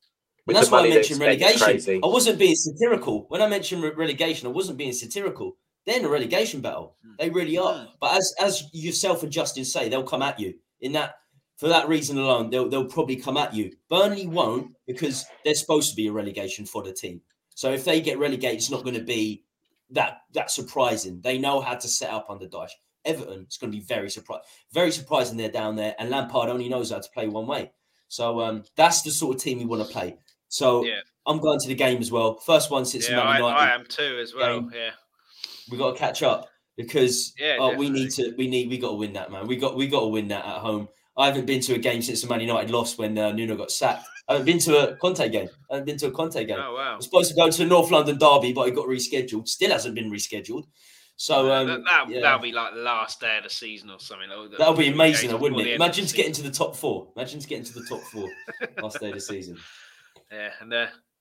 And that's why I mentioned relegation. I wasn't being satirical. When I mentioned relegation, I wasn't being satirical. They're in a relegation battle. They really are. But as yourself and Justin say, they'll come at you in that. For that reason alone, they'll probably come at you. Burnley won't, because they're supposed to be a relegation for the team. So if they get relegated, it's not going to be that surprising. They know how to set up under Dyche. Everton, it's going to be very surprising they're down there. And Lampard only knows how to play one way. So that's the sort of team you want to play. So I'm going to the game as well. First one since Man United. I am too as well. Yeah, we got to catch up because we got to win that, man. We got to win that at home. I haven't been to a game since the Man United lost when Nuno got sacked. I haven't been to a Conte game. Oh, wow. I was supposed to go to the North London derby, but it got rescheduled. Still hasn't been rescheduled. So that'll be like the last day of the season or something. That'll be amazing, wouldn't it? Imagine to get into the top four last day of the season. Yeah, and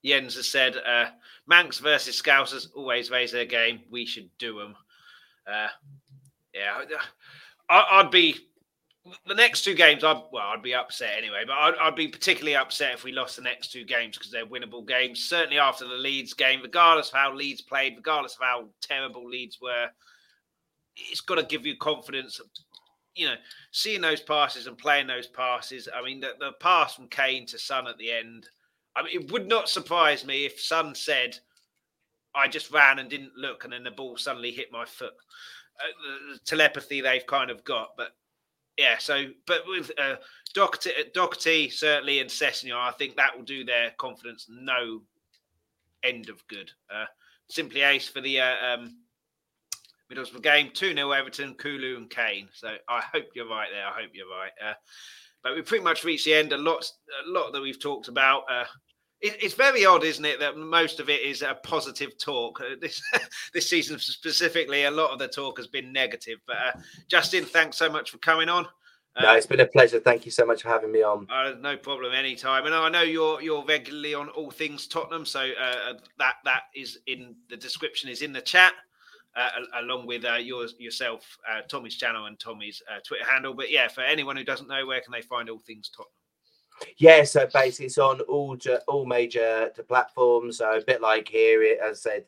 Jens has said, Manx versus Scousers always raise their game. We should do them. I'd be... The next two games, I'd be upset anyway, but I'd be particularly upset if we lost the next two games, because they're winnable games. Certainly after the Leeds game, regardless of how Leeds played, regardless of how terrible Leeds were, it's got to give you confidence. Seeing those passes and playing those passes. The pass from Kane to Son at the end. It would not surprise me if Son said, "I just ran and didn't look, and then the ball suddenly hit my foot." The telepathy they've kind of got, but. Yeah, but with Doherty certainly and Sessegnon, I think that will do their confidence no end of good. Simply ace for the Middlesbrough game, 2-0 Everton, Kulu and Kane. So I hope you're right there. But we pretty much reached the end. A lot that we've talked about. It's very odd, isn't it, that most of it is a positive talk. This season specifically, a lot of the talk has been negative. But Justin, thanks so much for coming on. No, it's been a pleasure. Thank you so much for having me on. No problem, anytime. And I know you're regularly on all things Tottenham, so that is in the description, is in the chat, along with yourself, Tommy's channel and Tommy's Twitter handle. But yeah, for anyone who doesn't know, where can they find all things Tottenham? Yeah, so basically it's on all major platforms. So a bit like here, as I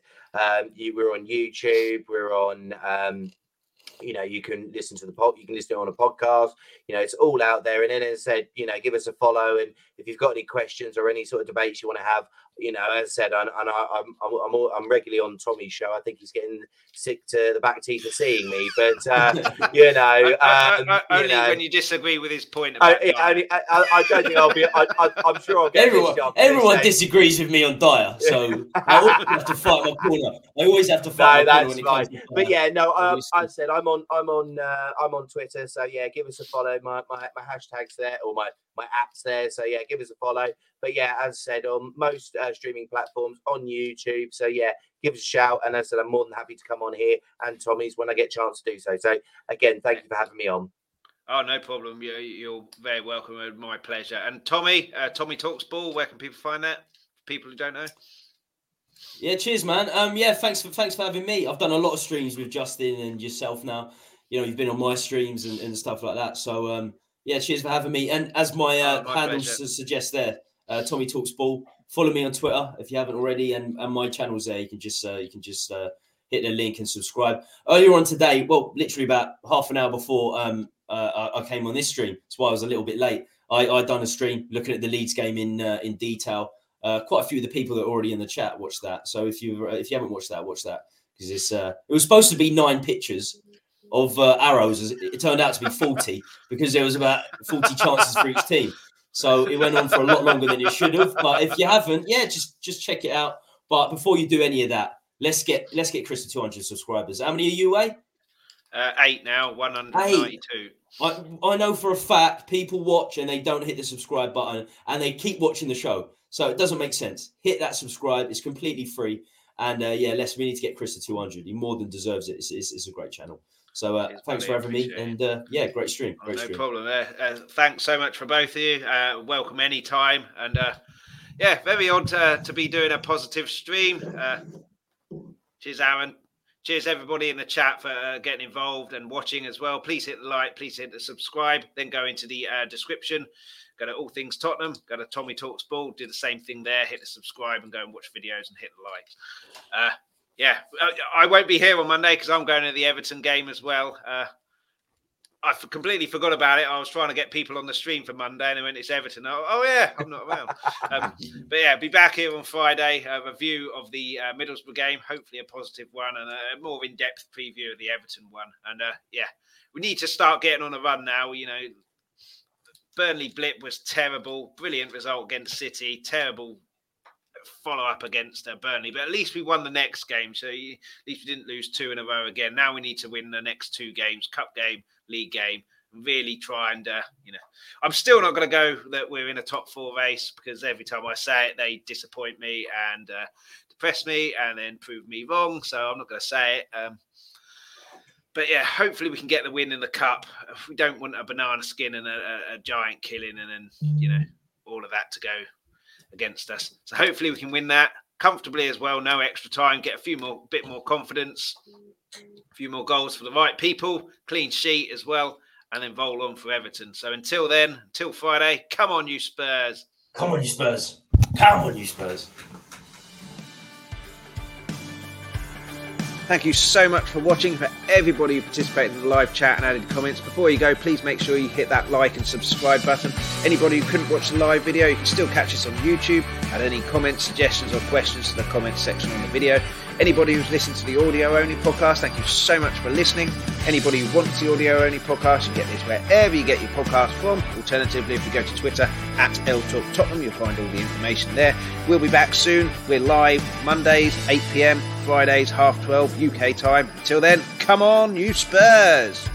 said, we're on YouTube, we're on, you can listen to you can listen to it on a podcast. It's all out there. And then as I said, give us a follow. And if you've got any questions or any sort of debates you want to have, as I said, I'm regularly on Tommy's show. I think he's getting sick to the back teeth of seeing me, but when you disagree with his point. I don't think I'll be. I'm sure I'll get. Everyone disagrees with me on Dier, so I always have to fight my corner. I always have to fight. No, my that's corner when it comes to but yeah, no. I said I'm on Twitter, so yeah, give us a follow. My hashtags there, or my app's there, so yeah, give us a follow. But yeah, as I said, on most streaming platforms, on YouTube. So yeah, give us a shout. And as I said, I'm more than happy to come on here and Tommy's when I get a chance to do so. So again, thank you for having me on. Oh, no problem. You're very welcome. My pleasure. And Tommy Talks Ball, where can people find that? People who don't know. Yeah, cheers, man. Thanks for having me. I've done a lot of streams with Justin and yourself now. You've been on my streams and stuff like that. So yeah, cheers for having me. And as my handles suggest there, Tommy Talks Ball. Follow me on Twitter if you haven't already, and my channel's there. You can just hit the link and subscribe. Earlier on today, well, literally about half an hour before I came on this stream, that's why I was a little bit late. I done a stream looking at the Leeds game in detail. Quite a few of the people that are already in the chat watched that. So if you haven't watched that, watch that, because it's it was supposed to be 9 pictures of arrows. It turned out to be 40 because there was about 40 chances for each team. So it went on for a lot longer than it should have. But if you haven't, yeah, just check it out. But before you do any of that, let's get Chris to 200 subscribers. How many are you, eh? 8 now, 192. I know for a fact people watch and they don't hit the subscribe button and they keep watching the show. So it doesn't make sense. Hit that subscribe. It's completely free. And we need to get Chris to 200. He more than deserves it. It's a great channel. So thanks for having me, and great stream. No problem there. Thanks so much for both of you. Welcome anytime, and very odd to be doing a positive stream. Cheers, Aaron. Cheers, everybody in the chat for getting involved and watching as well. Please hit the like, please hit the subscribe. Then go into the description. Go to All Things Tottenham. Go to Tommy Talks Ball. Do the same thing there. Hit the subscribe and go and watch videos and hit the like. Yeah, I won't be here on Monday because I'm going to the Everton game as well. I completely forgot about it. I was trying to get people on the stream for Monday and they went, it's Everton. Oh, yeah, I'm not around. But yeah, be back here on Friday. A review of the Middlesbrough game, hopefully a positive one, and a more in-depth preview of the Everton one. And we need to start getting on a run now. Burnley blip was terrible. Brilliant result against City. Terrible follow up against Burnley, but at least we won the next game, so at least we didn't lose 2 in a row again. Now we need to win the next 2 games, cup game, league game, and really try and I'm still not going to go that we're in a top 4 race, because every time I say it they disappoint me and depress me and then prove me wrong, so I'm not going to say it. But yeah, hopefully we can get the win in the cup. We don't want a banana skin and a giant killing and then all of that to go against us. So hopefully we can win that comfortably as well. No extra time. Get a bit more confidence. A few more goals for the right people. Clean sheet as well. And then roll on for Everton. So until then, until Friday, come on you Spurs. Come on you Spurs. Come on you Spurs. Thank you so much for watching. For everybody who participated in the live chat and added comments, before you go, please make sure you hit that like and subscribe button. Anybody who couldn't watch the live video, you can still catch us on YouTube. Add any comments, suggestions or questions to the comments section on the video. Anybody who's listened to the audio-only podcast, thank you so much for listening. Anybody who wants the audio-only podcast, you get this wherever you get your podcast from. Alternatively, if you go to Twitter, @LTalkTottenham, you'll find all the information there. We'll be back soon. We're live Mondays, 8 p.m., Fridays, 12:30 UK time. Until then, come on, you Spurs!